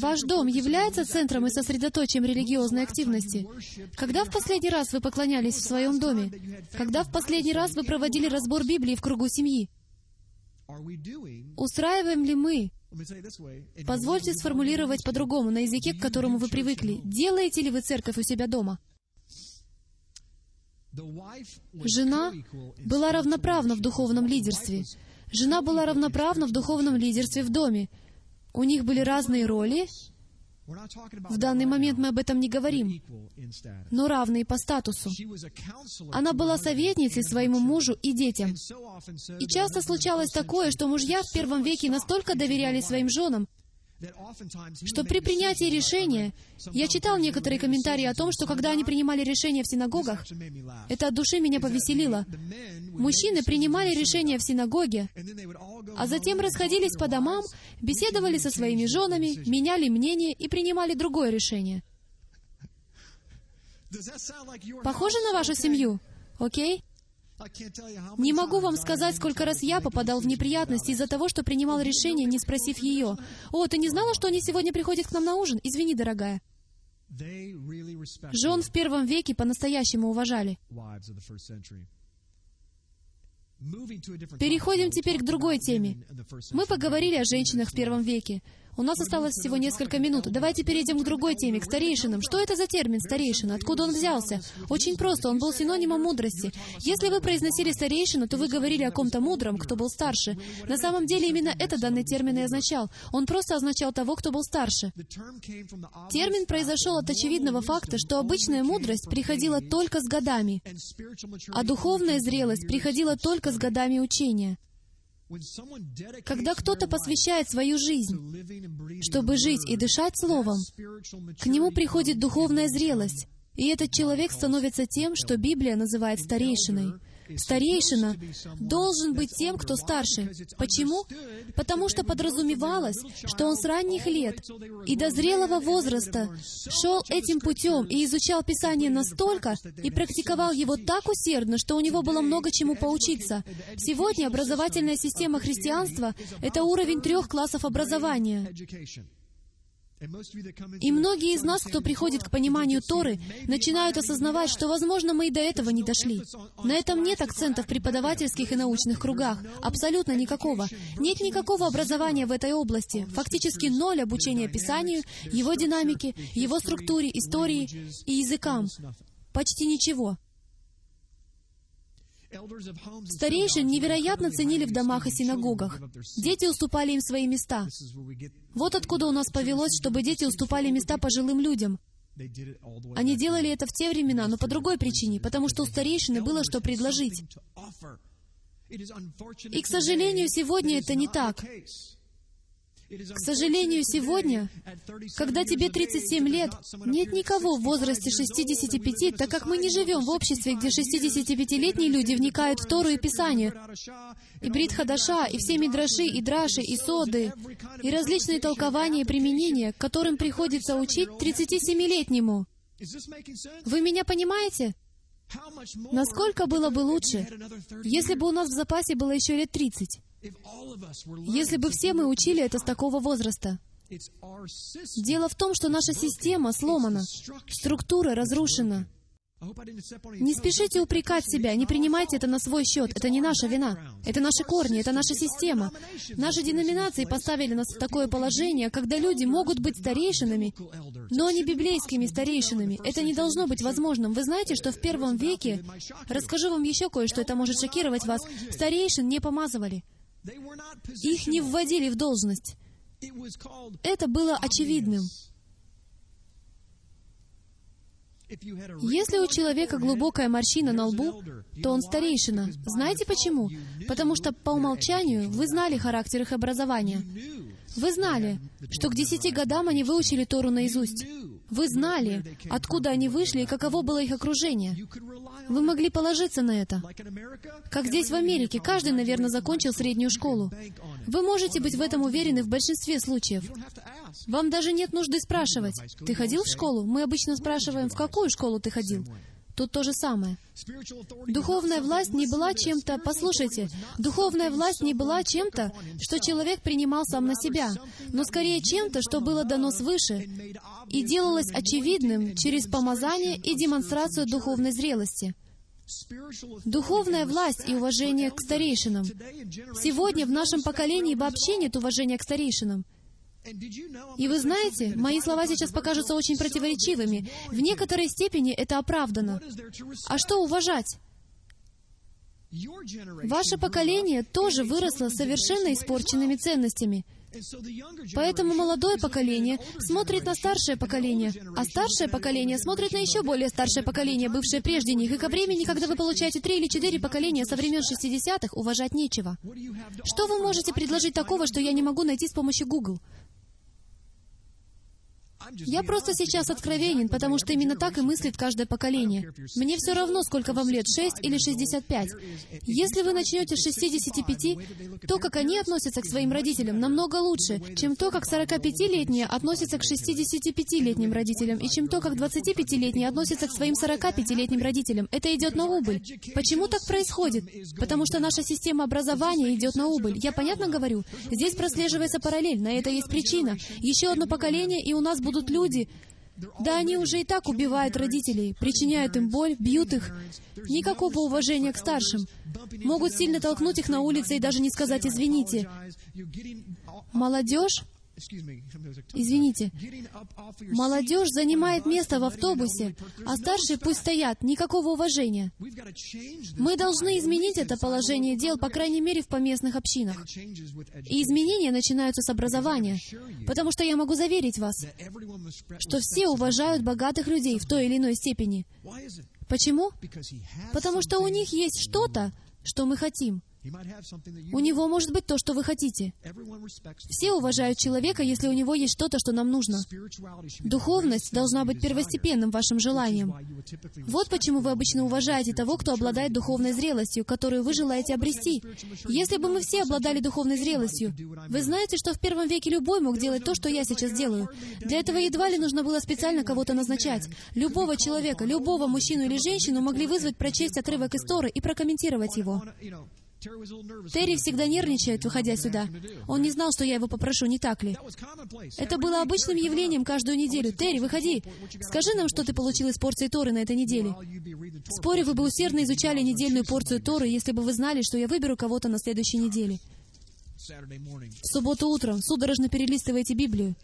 Ваш дом является центром и сосредоточием религиозной активности? Когда в последний раз вы поклонялись в своем доме? Когда в последний раз вы проводили разбор Библии в кругу семьи? Устраиваем ли мы? Позвольте сформулировать по-другому, на языке, к которому вы привыкли. Делаете ли вы церковь у себя дома? Жена была равноправна в духовном лидерстве. Жена была равноправна в духовном лидерстве в доме. У них были разные роли. В данный момент мы об этом не говорим, но равные по статусу. Она была советницей своему мужу и детям. И часто случалось такое, что мужья в первом веке настолько доверяли своим женам, что при принятии решения, я читал некоторые комментарии о том, что когда они принимали решения в синагогах, это от души меня повеселило. Мужчины принимали решения в синагоге, а затем расходились по домам, беседовали со своими женами, меняли мнение и принимали другое решение. Похоже на вашу семью? Окей? Не могу вам сказать, сколько раз я попадал в неприятности из-за того, что принимал решение, не спросив ее. «О, ты не знала, что они сегодня приходят к нам на ужин? Извини, дорогая». Жен в первом веке по-настоящему уважали. Переходим теперь к другой теме. Мы поговорили о женщинах в первом веке. У нас осталось всего несколько минут. Давайте перейдем к другой теме, к старейшинам. Что это за термин «старейшина»? Откуда он взялся? Очень просто, он был синонимом мудрости. Если вы произносили «старейшина», то вы говорили о ком-то мудром, кто был старше. На самом деле, именно это данный термин и означал. Он просто означал того, кто был старше. Термин произошел от очевидного факта, что обычная мудрость приходила только с годами, а духовная зрелость приходила только с годами учения. Когда кто-то посвящает свою жизнь, чтобы жить и дышать Словом, к нему приходит духовная зрелость, и этот человек становится тем, что Библия называет старейшиной. Старейшина должен быть тем, кто старше. Почему? Потому что подразумевалось, что он с ранних лет и до зрелого возраста шел этим путем и изучал Писание настолько, и практиковал его так усердно, что у него было много чему поучиться. Сегодня образовательная система христианства — это уровень трех классов образования. И многие из нас, кто приходит к пониманию Торы, начинают осознавать, что, возможно, мы и до этого не дошли. На этом нет акцентов в преподавательских и научных кругах. Абсолютно никакого. Нет никакого образования в этой области. Фактически ноль обучения Писанию, его динамике, его структуре, истории и языкам. Почти ничего. Старейшин невероятно ценили в домах и синагогах. Дети уступали им свои места. Вот откуда у нас повелось, чтобы дети уступали места пожилым людям. Они делали это в те времена, но по другой причине, потому что у старейшины было что предложить. И, к сожалению, сегодня это не так. К сожалению, сегодня, когда тебе тридцать семь лет, нет никого в возрасте шестидесяти пяти, так как мы не живем в обществе, где шестидесятипятилетние люди вникают в Тору и Писание, и Брит Хадаша, и все мидраши, и драши, и соды, и различные толкования и применения, к которым приходится учить тридцатисемилетнему. Вы меня понимаете? Насколько было бы лучше, если бы у нас в запасе было еще лет тридцать? Если бы все мы учили это с такого возраста. Дело в том, что наша система сломана, структура разрушена. Не спешите упрекать себя, не принимайте это на свой счет. Это не наша вина. Это наши корни, это наша система. Наши деноминации поставили нас в такое положение, когда люди могут быть старейшинами, но не библейскими старейшинами. Это не должно быть возможным. Вы знаете, что в первом веке, расскажу вам еще кое-что, это может шокировать вас, старейшин не помазывали. Их не вводили в должность. Это было очевидным. Если у человека глубокая морщина на лбу, то он старейшина. Знаете почему? Потому что по умолчанию вы знали характер их образования. Вы знали, что к десяти годам они выучили Тору наизусть. Вы знали, откуда они вышли и каково было их окружение. Вы могли положиться на это. Как здесь в Америке, каждый, наверное, закончил среднюю школу. Вы можете быть в этом уверены в большинстве случаев. Вам даже нет нужды спрашивать. Ты ходил в школу? Мы обычно спрашиваем, в какую школу ты ходил? Тут то же самое. Духовная власть не была чем-то... Послушайте, духовная власть не была чем-то, что человек принимал сам на себя, но скорее чем-то, что было дано свыше и делалось очевидным через помазание и демонстрацию духовной зрелости. Духовная власть и уважение к старейшинам. Сегодня в нашем поколении вообще нет уважения к старейшинам. И вы знаете, мои слова сейчас покажутся очень противоречивыми. В некоторой степени это оправдано. А что уважать? Ваше поколение тоже выросло с совершенно испорченными ценностями. Поэтому молодое поколение смотрит на старшее поколение, а старшее поколение смотрит на еще более старшее поколение, бывшее прежде них, и ко времени, когда вы получаете три или четыре поколения со времен шестидесятых, уважать нечего. Что вы можете предложить такого, что я не могу найти с помощью Google? Я просто сейчас откровенен, потому что именно так и мыслит каждое поколение. Мне все равно, сколько вам лет, шесть или шестьдесят пять. Если вы начнете с шестидесяти пяти, то, как они относятся к своим родителям, намного лучше, чем то, как сорокапятилетние относятся к шестидесятипятилетним родителям, и чем то, как двадцатипятилетние относятся к своим сорокапятилетним родителям. Это идет на убыль. Почему так происходит? Потому что наша система образования идет на убыль. Я понятно говорю? Здесь прослеживается параллель, на это есть причина. Еще одно поколение, и у нас будут люди, да они уже и так убивают родителей, причиняют им боль, бьют их. Никакого уважения к старшим. Могут сильно толкнуть их на улице и даже не сказать «извините». Молодежь, извините, молодежь занимает место в автобусе, а старшие пусть стоят, никакого уважения. Мы должны изменить это положение дел, по крайней мере, в поместных общинах. И изменения начинаются с образования, потому что я могу заверить вас, что все уважают богатых людей в той или иной степени. Почему? Потому что у них есть что-то, что мы хотим. У него может быть то, что вы хотите. Все уважают человека, если у него есть что-то, что нам нужно. Духовность должна быть первостепенным вашим желанием. Вот почему вы обычно уважаете того, кто обладает духовной зрелостью, которую вы желаете обрести. Если бы мы все обладали духовной зрелостью, вы знаете, что в первом веке любой мог делать то, что я сейчас делаю. Для этого едва ли нужно было специально кого-то назначать. Любого человека, любого мужчину или женщину могли вызвать прочесть отрывок из Торы и прокомментировать его. Терри всегда нервничает, выходя сюда. Он не знал, что я его попрошу, не так ли? Это было обычным явлением каждую неделю. «Терри, выходи! Скажи нам, что ты получил из порции Торы на этой неделе». Спорю, вы бы усердно изучали недельную порцию Торы, если бы вы знали, что я выберу кого-то на следующей неделе. В субботу утром судорожно перелистываете Библию.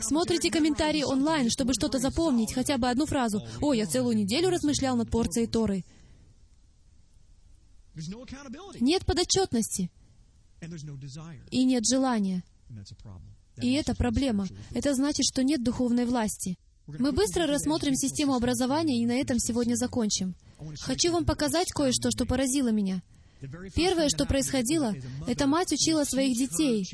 Смотрите комментарии онлайн, чтобы что-то запомнить, хотя бы одну фразу. «О, я целую неделю размышлял над порцией Торы». Нет подотчетности. И нет желания. И это проблема. Это значит, что нет духовной власти. Мы быстро рассмотрим систему образования и на этом сегодня закончим. Хочу вам показать кое-что, что поразило меня. Первое, что происходило, это мать учила своих детей,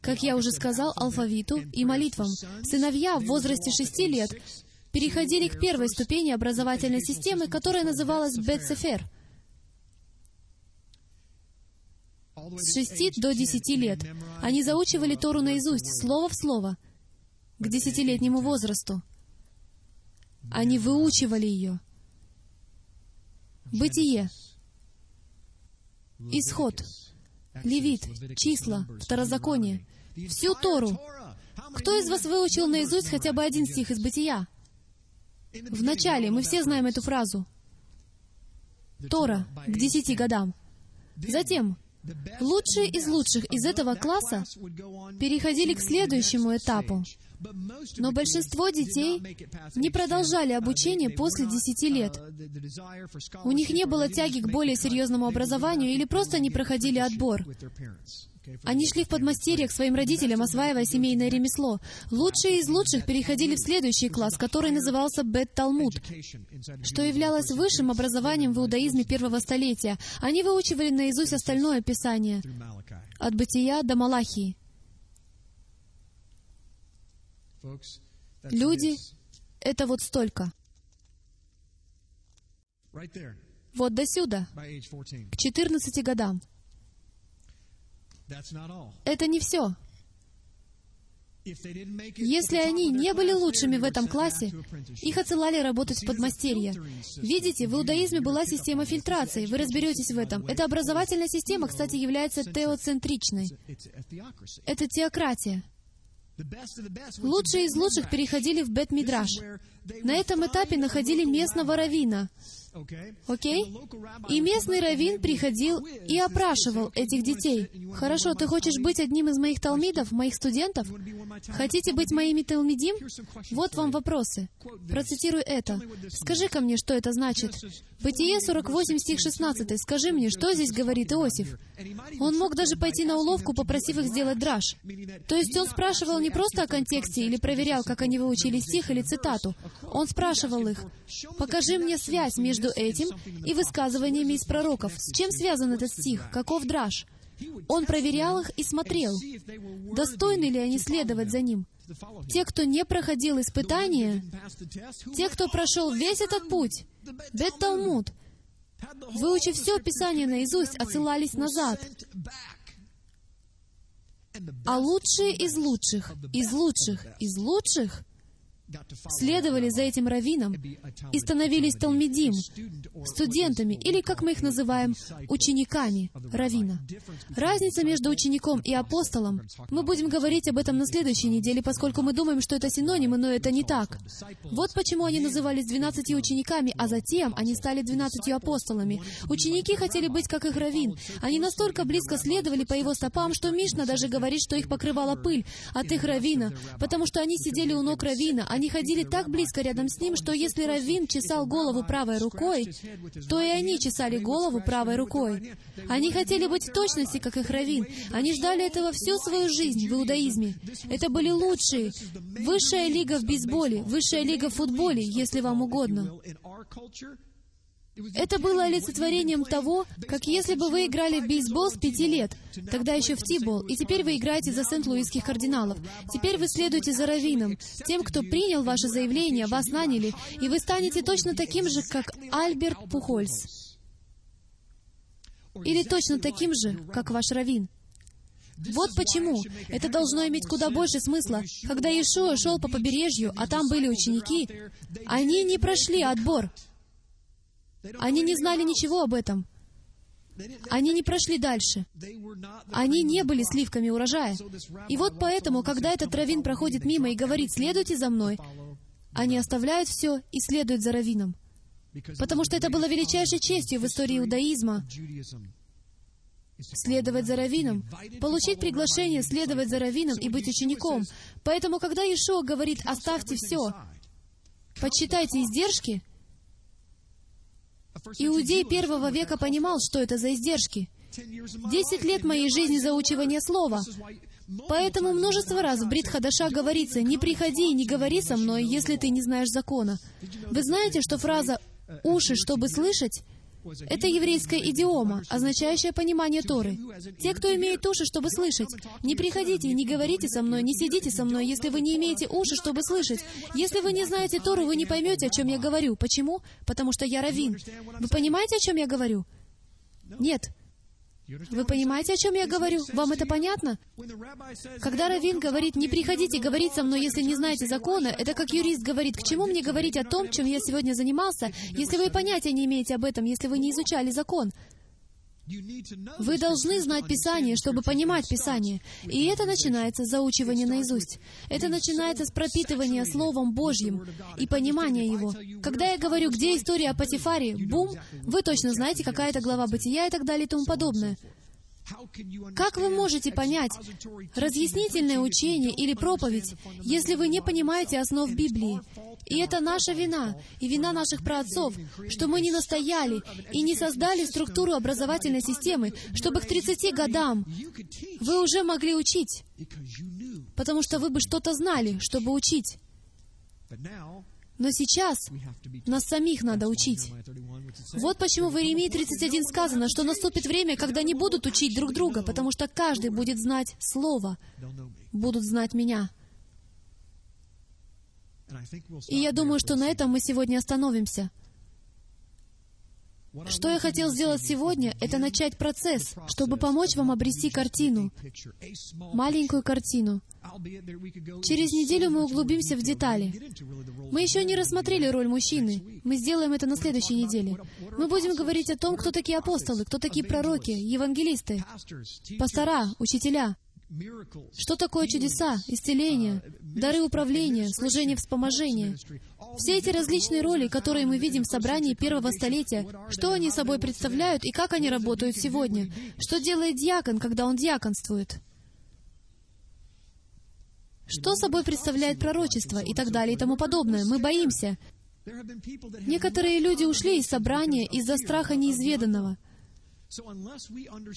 как я уже сказал, алфавиту и молитвам. Сыновья в возрасте шести лет переходили к первой ступени образовательной системы, которая называлась Бет-Сефер. С шести до десяти лет они заучивали Тору наизусть, слово в слово, к десятилетнему возрасту. Они выучивали ее. Бытие, Исход, Левит, Числа, Второзаконие, всю Тору. Кто из вас выучил наизусть хотя бы один стих из Бытия? Вначале, мы все знаем эту фразу. Тора, к десяти годам. Затем, лучшие из лучших из этого класса переходили к следующему этапу. Но большинство детей не продолжали обучение после десяти лет. У них не было тяги к более серьезному образованию или просто не проходили отбор. Они шли в подмастерье к своим родителям, осваивая семейное ремесло. Лучшие из лучших переходили в следующий класс, который назывался Бет-Талмуд, что являлось высшим образованием в иудаизме первого столетия. Они выучивали наизусть остальное Писание, от Бытия до Малахии. Люди, это вот столько. Вот до сюда, к четырнадцати годам. Это не все. Если они не были лучшими в этом классе, их отсылали работать в подмастерье. Видите, в иудаизме была система фильтрации, вы разберетесь в этом. Эта образовательная система, кстати, является теоцентричной. Это теократия. Лучшие из лучших переходили в Бет-Мидраш. На этом этапе находили местного раввина. Окей? И местный раввин приходил и опрашивал этих детей. «Хорошо, ты хочешь быть одним из моих талмидов, моих студентов? Хотите быть моими талмидим? Вот вам вопросы». Процитирую это. «Скажи-ка мне, что это значит?» Бытие сорок восемь, стих шестнадцать. «Скажи мне, что здесь говорит Иосиф?» Он мог даже пойти на уловку, попросив их сделать драж. То есть он спрашивал не просто о контексте или проверял, как они выучили стих или цитату. Он спрашивал их, «Покажи мне связь между этим и высказываниями из пророков. С чем связан этот стих? Каков драж?» Он проверял их и смотрел, достойны ли они следовать за ним. Те, кто не проходил испытания, те, кто прошел весь этот путь, Бет-Талмуд, выучив все Писание наизусть, отсылались назад. А лучшие из лучших, из лучших, из лучших, следовали за этим раввином и становились талмидим, студентами, или, как мы их называем, учениками раввина. Разница между учеником и апостолом, мы будем говорить об этом на следующей неделе, поскольку мы думаем, что это синонимы, но это не так. Вот почему они назывались двенадцатью учениками, а затем они стали двенадцатью апостолами. Ученики хотели быть как их раввин. Они настолько близко следовали по его стопам, что Мишна даже говорит, что их покрывала пыль от их раввина, потому что они сидели у ног раввина. Они ходили так близко рядом с ним, что если раввин чесал голову правой рукой, то и они чесали голову правой рукой. Они хотели быть в точности, как их раввин. Они ждали этого всю свою жизнь в иудаизме. Это были лучшие. Высшая лига в бейсболе, высшая лига в футболе, если вам угодно. Это было олицетворением того, как если бы вы играли в бейсбол с пяти лет, тогда еще в тибол, и теперь вы играете за Сент-Луисских Кардиналов. Теперь вы следуете за раввином, тем, кто принял ваше заявление, вас наняли, и вы станете точно таким же, как Альберт Пухольс. Или точно таким же, как ваш раввин. Вот почему это должно иметь куда больше смысла. Когда Иешуа шел по побережью, а там были ученики, они не прошли отбор. Они не знали ничего об этом. Они не прошли дальше. Они не были сливками урожая. И вот поэтому, когда этот раввин проходит мимо и говорит «следуйте за мной», они оставляют все и следуют за раввином. Потому что это было величайшей честью в истории иудаизма. Следовать за раввином, получить приглашение следовать за раввином и быть учеником. Поэтому, когда Иешуа говорит «оставьте все, подсчитайте издержки», иудей первого века понимал, что это за издержки. Десять лет моей жизни заучивания слова. Поэтому множество раз в Брит Хадаша говорится: «Не приходи и не говори со мной, если ты не знаешь закона». Вы знаете, что фраза «уши, чтобы слышать» — это еврейская идиома, означающая понимание Торы. Те, кто имеет уши, чтобы слышать, не приходите и не говорите со мной, не сидите со мной, если вы не имеете уши, чтобы слышать. Если вы не знаете Тору, вы не поймете, о чем я говорю. Почему? Потому что я раввин. Вы понимаете, о чем я говорю? Нет. Вы понимаете, о чем я говорю? Вам это понятно? Когда раввин говорит: «Не приходите говорить со мной, если не знаете закона», это как юрист говорит: «К чему мне говорить о том, чем я сегодня занимался, если вы понятия не имеете об этом, если вы не изучали закон?» Вы должны знать Писание, чтобы понимать Писание. И это начинается с заучивания наизусть. Это начинается с пропитывания Словом Божьим и понимания его. Когда я говорю, где история о Потифаре, бум, вы точно знаете, какая это глава Бытия и так далее и тому подобное. Как вы можете понять разъяснительное учение или проповедь, если вы не понимаете основ Библии? И это наша вина, и вина наших праотцов, что мы не настояли и не создали структуру образовательной системы, чтобы к тридцати годам вы уже могли учить, потому что вы бы что-то знали, чтобы учить. Но сейчас нас самих надо учить. Вот почему в Иеремии тридцать один сказано, что наступит время, когда не будут учить друг друга, потому что каждый будет знать Слово, будут знать Меня. И я думаю, что на этом мы сегодня остановимся. Что я хотел сделать сегодня, это начать процесс, чтобы помочь вам обрести картину, маленькую картину. Через неделю мы углубимся в детали. Мы еще не рассмотрели роль мужчины. Мы сделаем это на следующей неделе. Мы будем говорить о том, кто такие апостолы, кто такие пророки, евангелисты, пастора, учителя. Что такое чудеса, исцеления, дары управления, служение вспоможения? Все эти различные роли, которые мы видим в собрании первого столетия, что они собой представляют и как они работают сегодня? Что делает диакон, когда он диаконствует? Что собой представляет пророчество и так далее и тому подобное? Мы боимся. Некоторые люди ушли из собрания из-за страха неизведанного.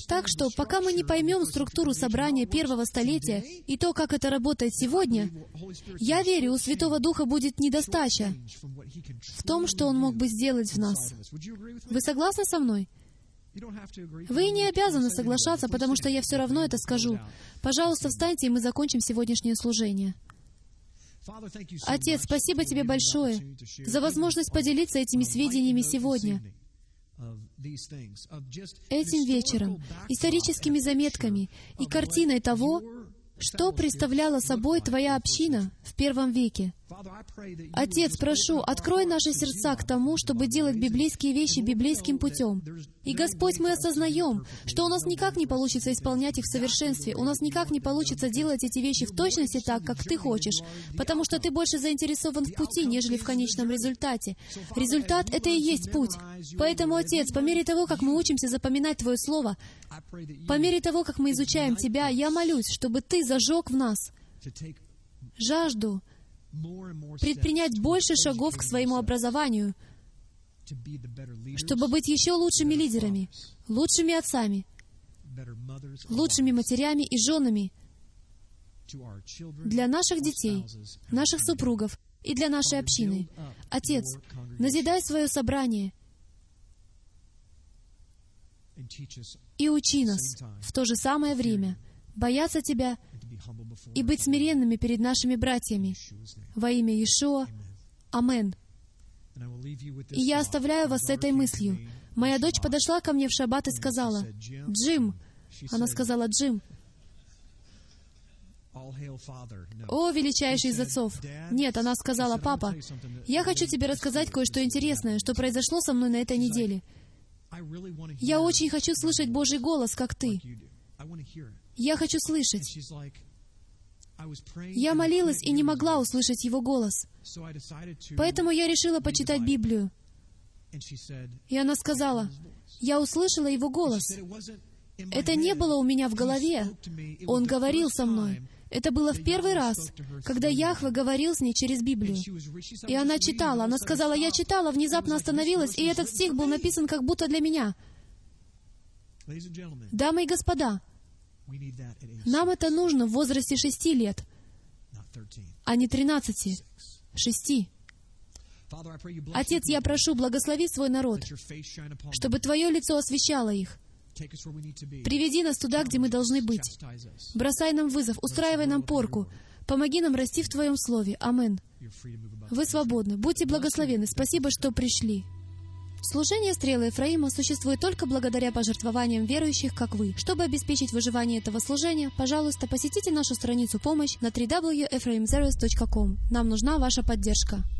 Так что, пока мы не поймем структуру собрания первого столетия и то, как это работает сегодня, я верю, у Святого Духа будет недостача в том, что Он мог бы сделать в нас. Вы согласны со мной? Вы не обязаны соглашаться, потому что я все равно это скажу. Пожалуйста, встаньте, и мы закончим сегодняшнее служение. Отец, спасибо Тебе большое за возможность поделиться этими сведениями сегодня, этим вечером, историческими заметками и картиной того, что представляла собой Твоя община в первом веке. Отец, прошу, открой наши сердца к тому, чтобы делать библейские вещи библейским путем. И, Господь, мы осознаем, что у нас никак не получится исполнять их в совершенстве, у нас никак не получится делать эти вещи в точности так, как Ты хочешь, потому что Ты больше заинтересован в пути, нежели в конечном результате. Результат — это и есть путь. Поэтому, Отец, по мере того, как мы учимся запоминать Твое Слово, по мере того, как мы изучаем Тебя, я молюсь, чтобы Ты зажег в нас жажду предпринять больше шагов к своему образованию, чтобы быть еще лучшими лидерами, лучшими отцами, лучшими матерями и женами для наших детей, наших супругов и для нашей общины. Отец, назидай свое собрание и учи нас в то же самое время бояться Тебя и быть смиренными перед нашими братьями. Во имя Иешуа. Амен. И я оставляю вас с этой мыслью. Моя дочь подошла ко мне в шаббат и сказала: «Джим», она сказала, «Джим, о, величайший из отцов». Нет, она сказала: «Папа, я хочу тебе рассказать кое-что интересное, что произошло со мной на этой неделе. Я очень хочу слышать Божий голос, как ты. Я хочу слышать». Я молилась и не могла услышать его голос. Поэтому я решила почитать Библию. И она сказала: «Я услышала его голос. Это не было у меня в голове. Он говорил со мной. Это было в первый раз, когда Яхве говорил с ней через Библию». И она читала. Она сказала: «Я читала, внезапно остановилась, и этот стих был написан как будто для меня». Дамы и господа, нам это нужно в возрасте шести лет, а не тринадцати, шести. Отец, я прошу, благослови свой народ, чтобы Твое лицо освещало их. Приведи нас туда, где мы должны быть. Бросай нам вызов, устраивай нам порку. Помоги нам расти в Твоем Слове. Амин. Вы свободны. Будьте благословены. Спасибо, что пришли. Служение «Стрелы Эфраима» существует только благодаря пожертвованиям верующих, как вы. Чтобы обеспечить выживание этого служения, пожалуйста, посетите нашу страницу «Помощь» на дабл ю дабл ю дабл ю точка эфреймсарроws точка ком. Нам нужна ваша поддержка.